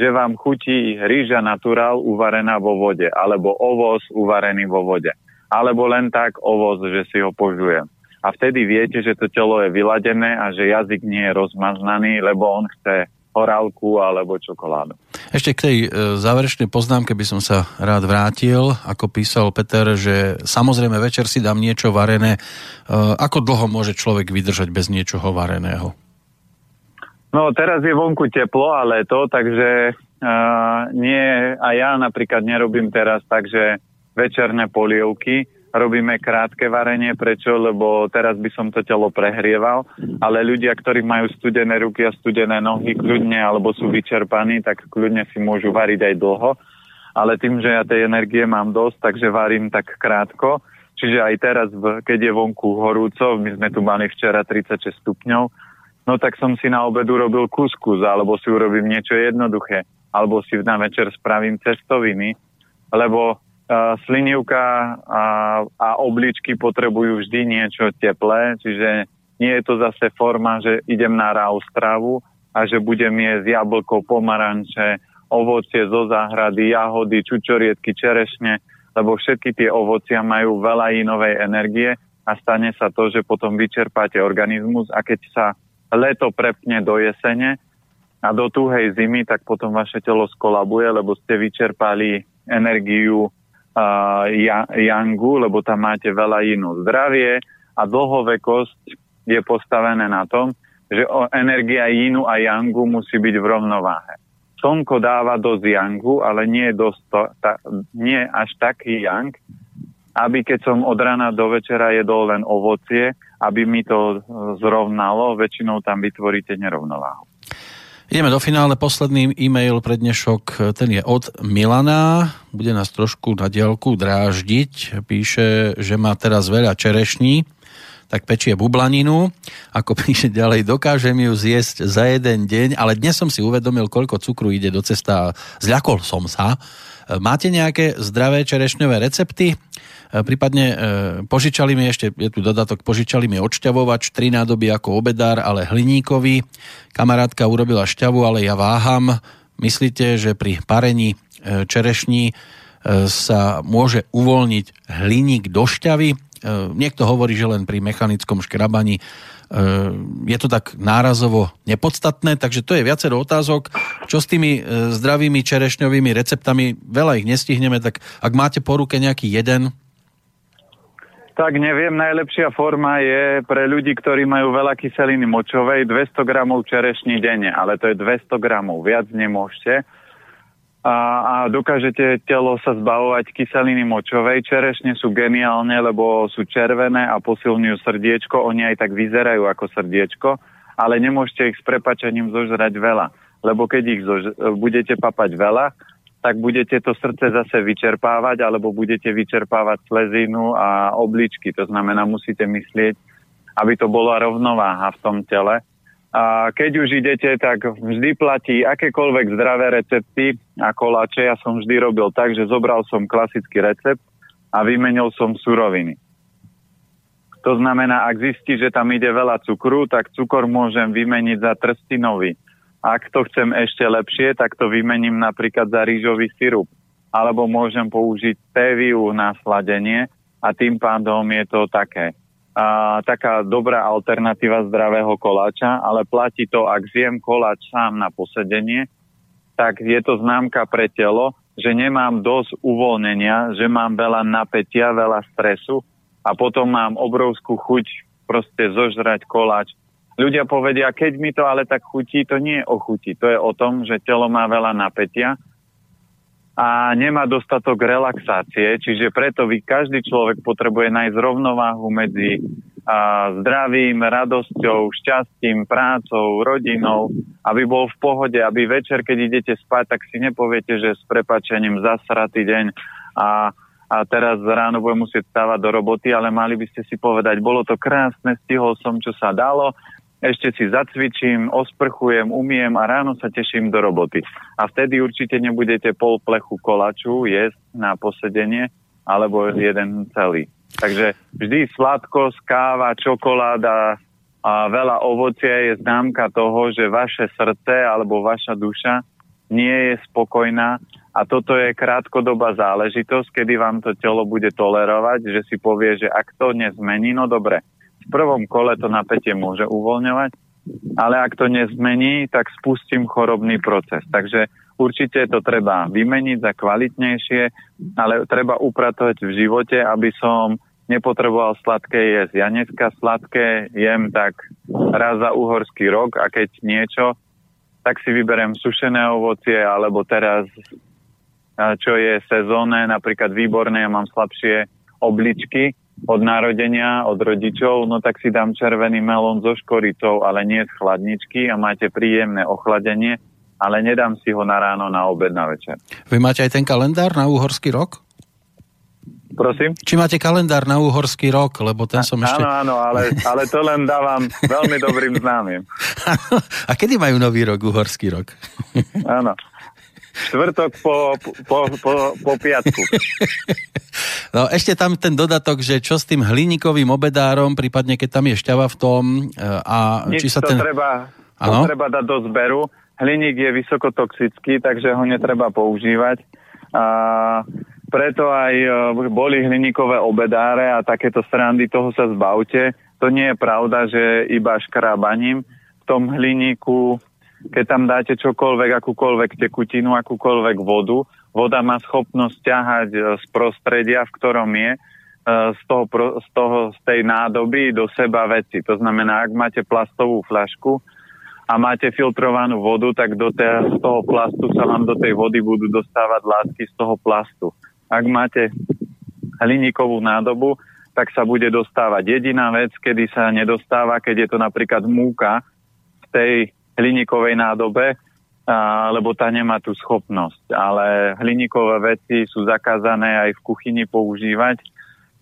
že vám chutí rýža naturál uvarená vo vode, alebo ovoz uvarený vo vode, alebo len tak ovoz, že si ho požujem. A vtedy viete, že to telo je vyladené a že jazyk nie je rozmaznaný, lebo on chce horálku alebo čokoládu. Ešte k tej e, záverečnej poznámke by som sa rád vrátil. Ako písal Peter, že samozrejme večer si dám niečo varené. E, ako dlho môže človek vydržať bez niečoho vareného? No teraz je vonku teplo a leto, takže e, nie, a ja napríklad nerobím teraz takže večerné polievky. Robíme krátke varenie, prečo? Lebo teraz by som to telo prehrieval, ale ľudia, ktorí majú studené ruky a studené nohy, kľudne, alebo sú vyčerpaní, tak kľudne si môžu variť aj dlho. Ale tým, že ja tej energie mám dosť, takže varím tak krátko. Čiže aj teraz, keď je vonku horúco, my sme tu mali včera tridsaťšesť stupňov, no tak som si na obed urobil kuskus, alebo si urobím niečo jednoduché, alebo si na večer spravím cestoviny, lebo Uh, slinivka a, a obličky potrebujú vždy niečo teplé, čiže nie je to zase forma, že idem na raw stravu a že budem jesť jablko, pomaranče, ovocie zo záhrady, jahody, čučoriedky, čerešne, lebo všetky tie ovocia majú veľa inovej energie a stane sa to, že potom vyčerpáte organizmus a keď sa leto prepne do jesene a do tuhej zimy, tak potom vaše telo skolabuje, lebo ste vyčerpali energiu Uh, ja, yangu, lebo tam máte veľa inú. Zdravie a dlhovekosť je postavené na tom, že energia yinu a yangu musí byť v rovnováhe. Slnko dáva dosť yangu, ale nie, dosť to, ta, nie až taký yang, aby keď som od rana do večera jedol len ovocie, aby mi to zrovnalo, väčšinou tam vytvoríte nerovnováhu. Ideme do finále, posledný e-mail pre dnešok, ten je od Milana, bude nás trošku na diaľku dráždiť, píše, že má teraz veľa čerešní, tak pečie bublaninu, ako píše ďalej, dokážem ju zjesť za jeden deň, ale dnes som si uvedomil, koľko cukru ide do cesta, zľakol som sa. Máte nejaké zdravé čerešňové recepty? Prípadne e, požičali mi ešte, je tu dodatok, požičali mi odšťavovač, tri nádoby ako obedár, ale hliníkový. Kamarátka urobila šťavu, ale ja váham. Myslíte, že pri parení e, čerešní e, sa môže uvoľniť hliník do šťavy? E, niekto hovorí, že len pri mechanickom škrabaní. E, je to tak nárazovo nepodstatné, takže to je viacero otázok. Čo s tými e, zdravými čerešňovými receptami? Veľa ich nestihneme, tak ak máte po ruke nejaký jeden, tak neviem, najlepšia forma je pre ľudí, ktorí majú veľa kyseliny močovej, dvesto gramov čerešní denne, ale to je dvesto gramov, viac nemôžete. A, a dokážete telo sa zbavovať kyseliny močovej. Čerešne sú geniálne, lebo sú červené a posilňujú srdiečko, oni aj tak vyzerajú ako srdiečko, ale nemôžete ich s prepačením zožrať veľa, lebo keď ich zož- budete papať veľa, tak budete to srdce zase vyčerpávať alebo budete vyčerpávať slezinu a obličky. To znamená, musíte myslieť, aby to bola rovnováha v tom tele. A keď už idete, tak vždy platí akékoľvek zdravé recepty a koláče. Ja som vždy robil tak, že zobral som klasický recept a vymenil som suroviny. To znamená, ak zistí, že tam ide veľa cukru, tak cukor môžem vymeniť za trstinový. Ak to chcem ešte lepšie, tak to vymením napríklad za rýžový sirup. Alebo môžem použiť téviu na sladenie a tým pádom je to také a, taká dobrá alternatíva zdravého koláča, ale platí to, ak zjem koláč sám na posedenie, tak je to známka pre telo, že nemám dosť uvoľnenia, že mám veľa napätia, veľa stresu a potom mám obrovskú chuť proste zožrať koláč. Ľudia povedia, keď mi to ale tak chutí, to nie je o chuti. To je o tom, že telo má veľa napätia a nemá dostatok relaxácie, čiže preto vy, každý človek potrebuje nájsť rovnováhu medzi a, zdravím, radosťou, šťastím, prácou, rodinou, aby bol v pohode, aby večer, keď idete spať, tak si nepoviete, že s prepáčením zasratý deň a, a teraz ráno budem musieť stávať do roboty, ale mali by ste si povedať, bolo to krásne, stihol som, čo sa dalo, ešte si zacvičím, osprchujem, umiem a ráno sa teším do roboty. A vtedy určite nebudete pol plechu koláču jesť na posedenie, alebo jeden celý. Takže vždy sladkosť, káva, čokoláda a veľa ovocia je známka toho, že vaše srdce alebo vaša duša nie je spokojná a toto je krátkodobá záležitosť, kedy vám to telo bude tolerovať, že si povie, že ak to nezmení, no dobre. V prvom kole to napätie môže uvoľňovať, ale ak to nezmení, tak spustím chorobný proces. Takže určite to treba vymeniť za kvalitnejšie, ale treba upratovať v živote, aby som nepotreboval sladké jesť. Ja dneska sladké jem tak raz za uhorský rok a keď niečo, tak si vyberiem sušené ovocie, alebo teraz, čo je sezónne, napríklad výborné, ja mám slabšie obličky, od narodenia, od rodičov, no tak si dám červený melón so škoricou, ale nie z chladničky a máte príjemné ochladenie, ale nedám si ho na ráno, na obed, na večer. Vy máte aj ten kalendár na úhorský rok? Prosím? Či máte kalendár na úhorský rok, lebo ten som a, ešte... Áno, áno, ale, ale to len dávam veľmi dobrým známym. A kedy majú nový rok, úhorský rok? Áno. Štvrtok po, po, po, po piatku. No ešte tam ten dodatok, že čo s tým hliníkovým obedárom, prípadne keď tam je šťava v tom a nič, či sa ten... to treba, to treba dať do zberu. Hliník je vysokotoxický, takže ho netreba používať. A preto aj boli hliníkové obedáre a takéto srandy, toho sa zbavte. To nie je pravda, že iba škrábaním v tom hliníku... Keď tam dáte čokoľvek, akúkoľvek tekutinu, akúkoľvek vodu, voda má schopnosť ťahať z prostredia, v ktorom je, z, toho, z, toho, z tej nádoby do seba veci. To znamená, ak máte plastovú fľašku a máte filtrovanú vodu, tak do te, z toho plastu sa vám do tej vody budú dostávať látky z toho plastu. Ak máte hliníkovú nádobu, tak sa bude dostávať. Jediná vec, kedy sa nedostáva, keď je to napríklad múka v tej hliníkovej nádobe, lebo tá nemá tú schopnosť. Ale hliníkové veci sú zakázané aj v kuchyni používať.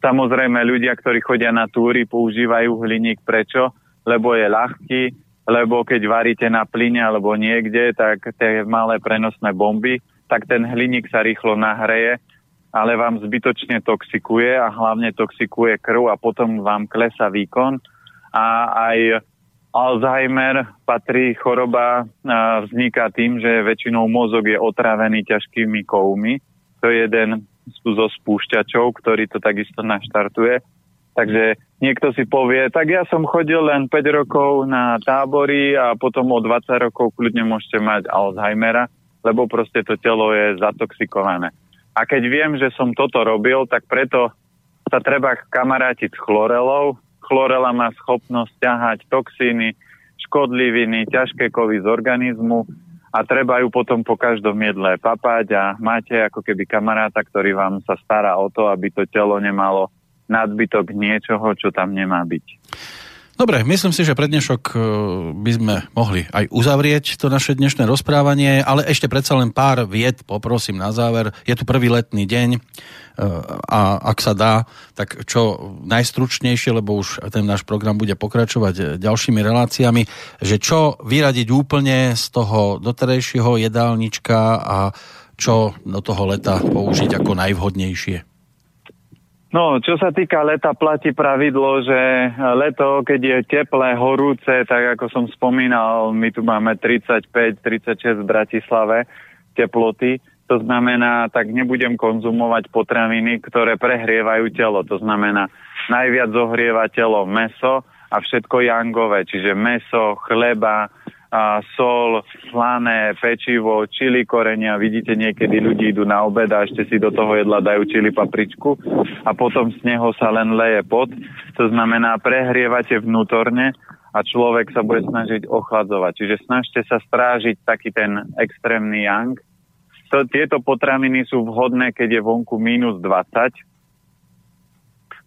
Samozrejme, ľudia, ktorí chodia na túry, používajú hliník. Prečo? Lebo je ľahký, lebo keď varíte na plyne alebo niekde, tak tie malé prenosné bomby, tak ten hliník sa rýchlo nahreje, ale vám zbytočne toxikuje a hlavne toxikuje krv a potom vám klesá výkon a aj... Alzheimer patrí, choroba vzniká tým, že väčšinou mozog je otravený ťažkými kovmi. To je jeden zo spúšťačov, ktorý to takisto naštartuje. Takže niekto si povie, tak ja som chodil len päť rokov na tábory a potom o dvadsať rokov kľudne môžete mať Alzheimera, lebo proste to telo je zatoxikované. A keď viem, že som toto robil, tak preto sa treba kamarátiť s chlorelou. Chlorella má schopnosť ťahať toxíny, škodliviny, ťažké kovy z organizmu a treba ju potom po každom jedle papať a máte ako keby kamaráta, ktorý vám sa stará o to, aby to telo nemalo nadbytok niečoho, čo tam nemá byť. Dobre, myslím si, že pre dnešok by sme mohli aj uzavrieť to naše dnešné rozprávanie, ale ešte predsa len pár vied poprosím na záver. Je tu prvý letný deň a ak sa dá, tak čo najstručnejšie, lebo už ten náš program bude pokračovať ďalšími reláciami, že čo vyradiť úplne z toho doterajšieho jedálnička a čo do toho leta použiť ako najvhodnejšie. No, čo sa týka leta, platí pravidlo, že leto, keď je teplé, horúce, tak ako som spomínal, my tu máme tridsaťpäť tridsaťšesť v Bratislave teploty, to znamená, tak nebudem konzumovať potraviny, ktoré prehrievajú telo, to znamená najviac zohrieva telo mäso a všetko jangové, čiže mäso, chleba, a sol, slané, pečivo, čili korenia. Vidíte, niekedy ľudí idú na obed a ešte si do toho jedla dajú čili papričku a potom z neho sa len leje pot. To znamená, prehrievate vnútorne a človek sa bude snažiť ochladzovať. Čiže snažte sa strážiť taký ten extrémny yang. To, tieto potraviny sú vhodné, keď je vonku mínus dvadsať.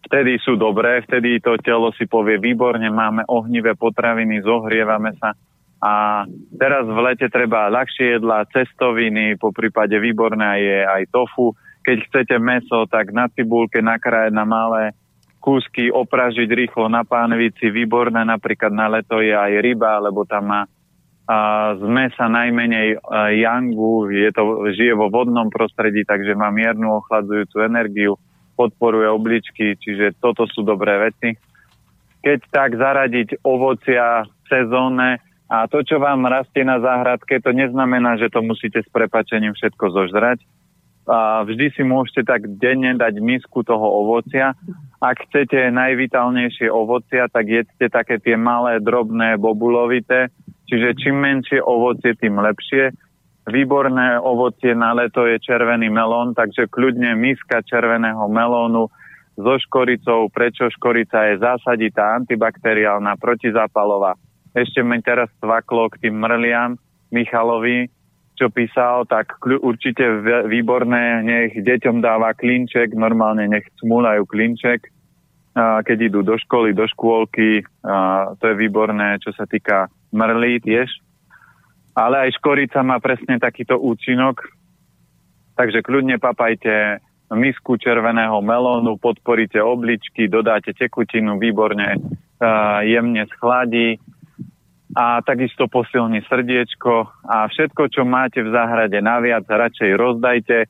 Vtedy sú dobré, vtedy to telo si povie výborne, máme ohnivé potraviny, zohrievame sa. A teraz v lete treba ľahšie jedlá, cestoviny, po prípade výborná je aj tofu. Keď chcete mäso, tak na cibulke nakrájať na malé kúsky, opražiť rýchlo na pánvici. Výborné napríklad na leto je aj ryba, lebo tam má a, z mäsa najmenej a, yangu, je to, žije vo vodnom prostredí, takže má miernu ochladzujúcu energiu, podporuje obličky, čiže toto sú dobré veci. Keď tak zaradiť ovocia sezónne. A to, čo vám rastie na záhradke, to neznamená, že to musíte s prepáčením všetko zožrať. A vždy si môžete tak denne dať misku toho ovocia. Ak chcete najvitálnejšie ovocia, tak jedzte také tie malé, drobné, bobulovité. Čiže čím menšie ovocie, tým lepšie. Výborné ovocie na leto je červený melón, takže kľudne miska červeného melónu so škoricou, prečo škorica je zásaditá, antibakteriálna, protizápalová. Ešte mi teraz cvaklo k tým mrliam Michalovi, čo písal, tak určite výborné, nech deťom dáva klinček, normálne nech cmúľajú klinček, keď idú do školy, do škôlky, to je výborné, čo sa týka mrlí tiež. Ale aj škorica má presne takýto účinok, takže kľudne papajte misku červeného melónu, podporíte obličky, dodáte tekutinu, výborne jemne schladí. A takisto posilní srdiečko a všetko, čo máte v záhrade naviac, radšej rozdajte,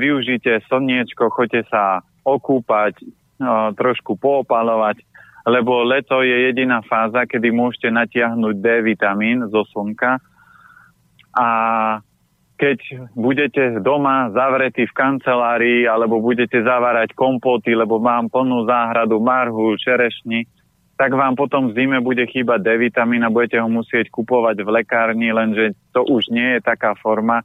využite slniečko, choďte sa okúpať, trošku poopalovať, lebo leto je jediná fáza, kedy môžete natiahnuť D vitamín zo slnka. A keď budete doma zavretí v kancelárii alebo budete zavárať kompoty, lebo mám plnú záhradu marhu, čerešni, tak vám potom v zime bude chýbať D-vitamín a budete ho musieť kupovať v lekárni, lenže to už nie je taká forma,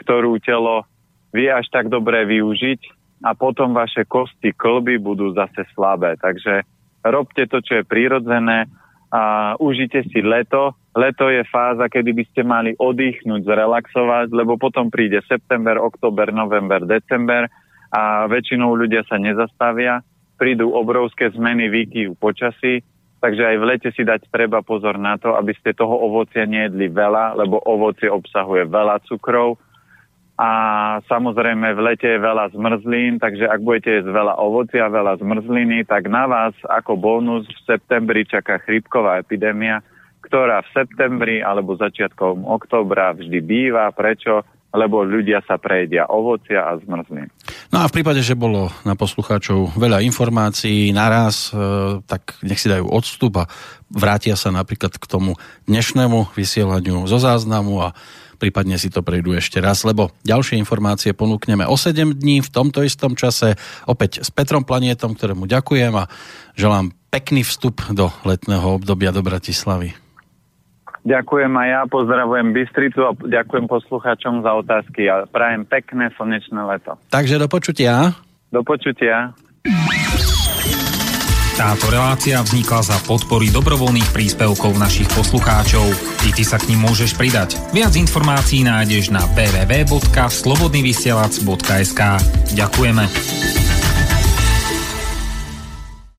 ktorú telo vie až tak dobre využiť a potom vaše kosti, klby budú zase slabé. Takže robte to, čo je prirodzené a užite si leto. Leto je fáza, kedy by ste mali oddychnúť, zrelaxovať, lebo potom príde september, október, november, december a väčšinou ľudia sa nezastavia. Prídu obrovské zmeny výkyvu počasí, takže aj v lete si dať treba pozor na to, aby ste toho ovocia nejedli veľa, lebo ovocie obsahuje veľa cukrov a samozrejme v lete je veľa zmrzlín, takže ak budete jesť veľa ovocia a veľa zmrzliny, tak na vás ako bonus v septembri čaká chrípková epidémia, ktorá v septembri alebo začiatkom októbra vždy býva. Prečo? Lebo ľudia sa prejedia ovocia a zmrzlín. No a v prípade, že bolo na poslucháčov veľa informácií naraz, tak nech si dajú odstup a vrátia sa napríklad k tomu dnešnému vysielaniu zo záznamu a prípadne si to prejdú ešte raz, lebo ďalšie informácie ponúkneme o sedem dní v tomto istom čase, opäť s Petrom Planétom, ktorému ďakujem a želám pekný vstup do letného obdobia do Bratislavy. Ďakujem aj ja, pozdravujem Bystricu a ďakujem poslucháčom za otázky a prajem pekné slnečné leto. Takže do počutia. Do počutia. Táto relácia vznikla za podpory dobrovoľných príspevkov našich poslucháčov. I ty sa k nim môžeš pridať. Viac informácií nájdeš na w w w bodka slobodnyvysielac bodka es ka. Ďakujeme.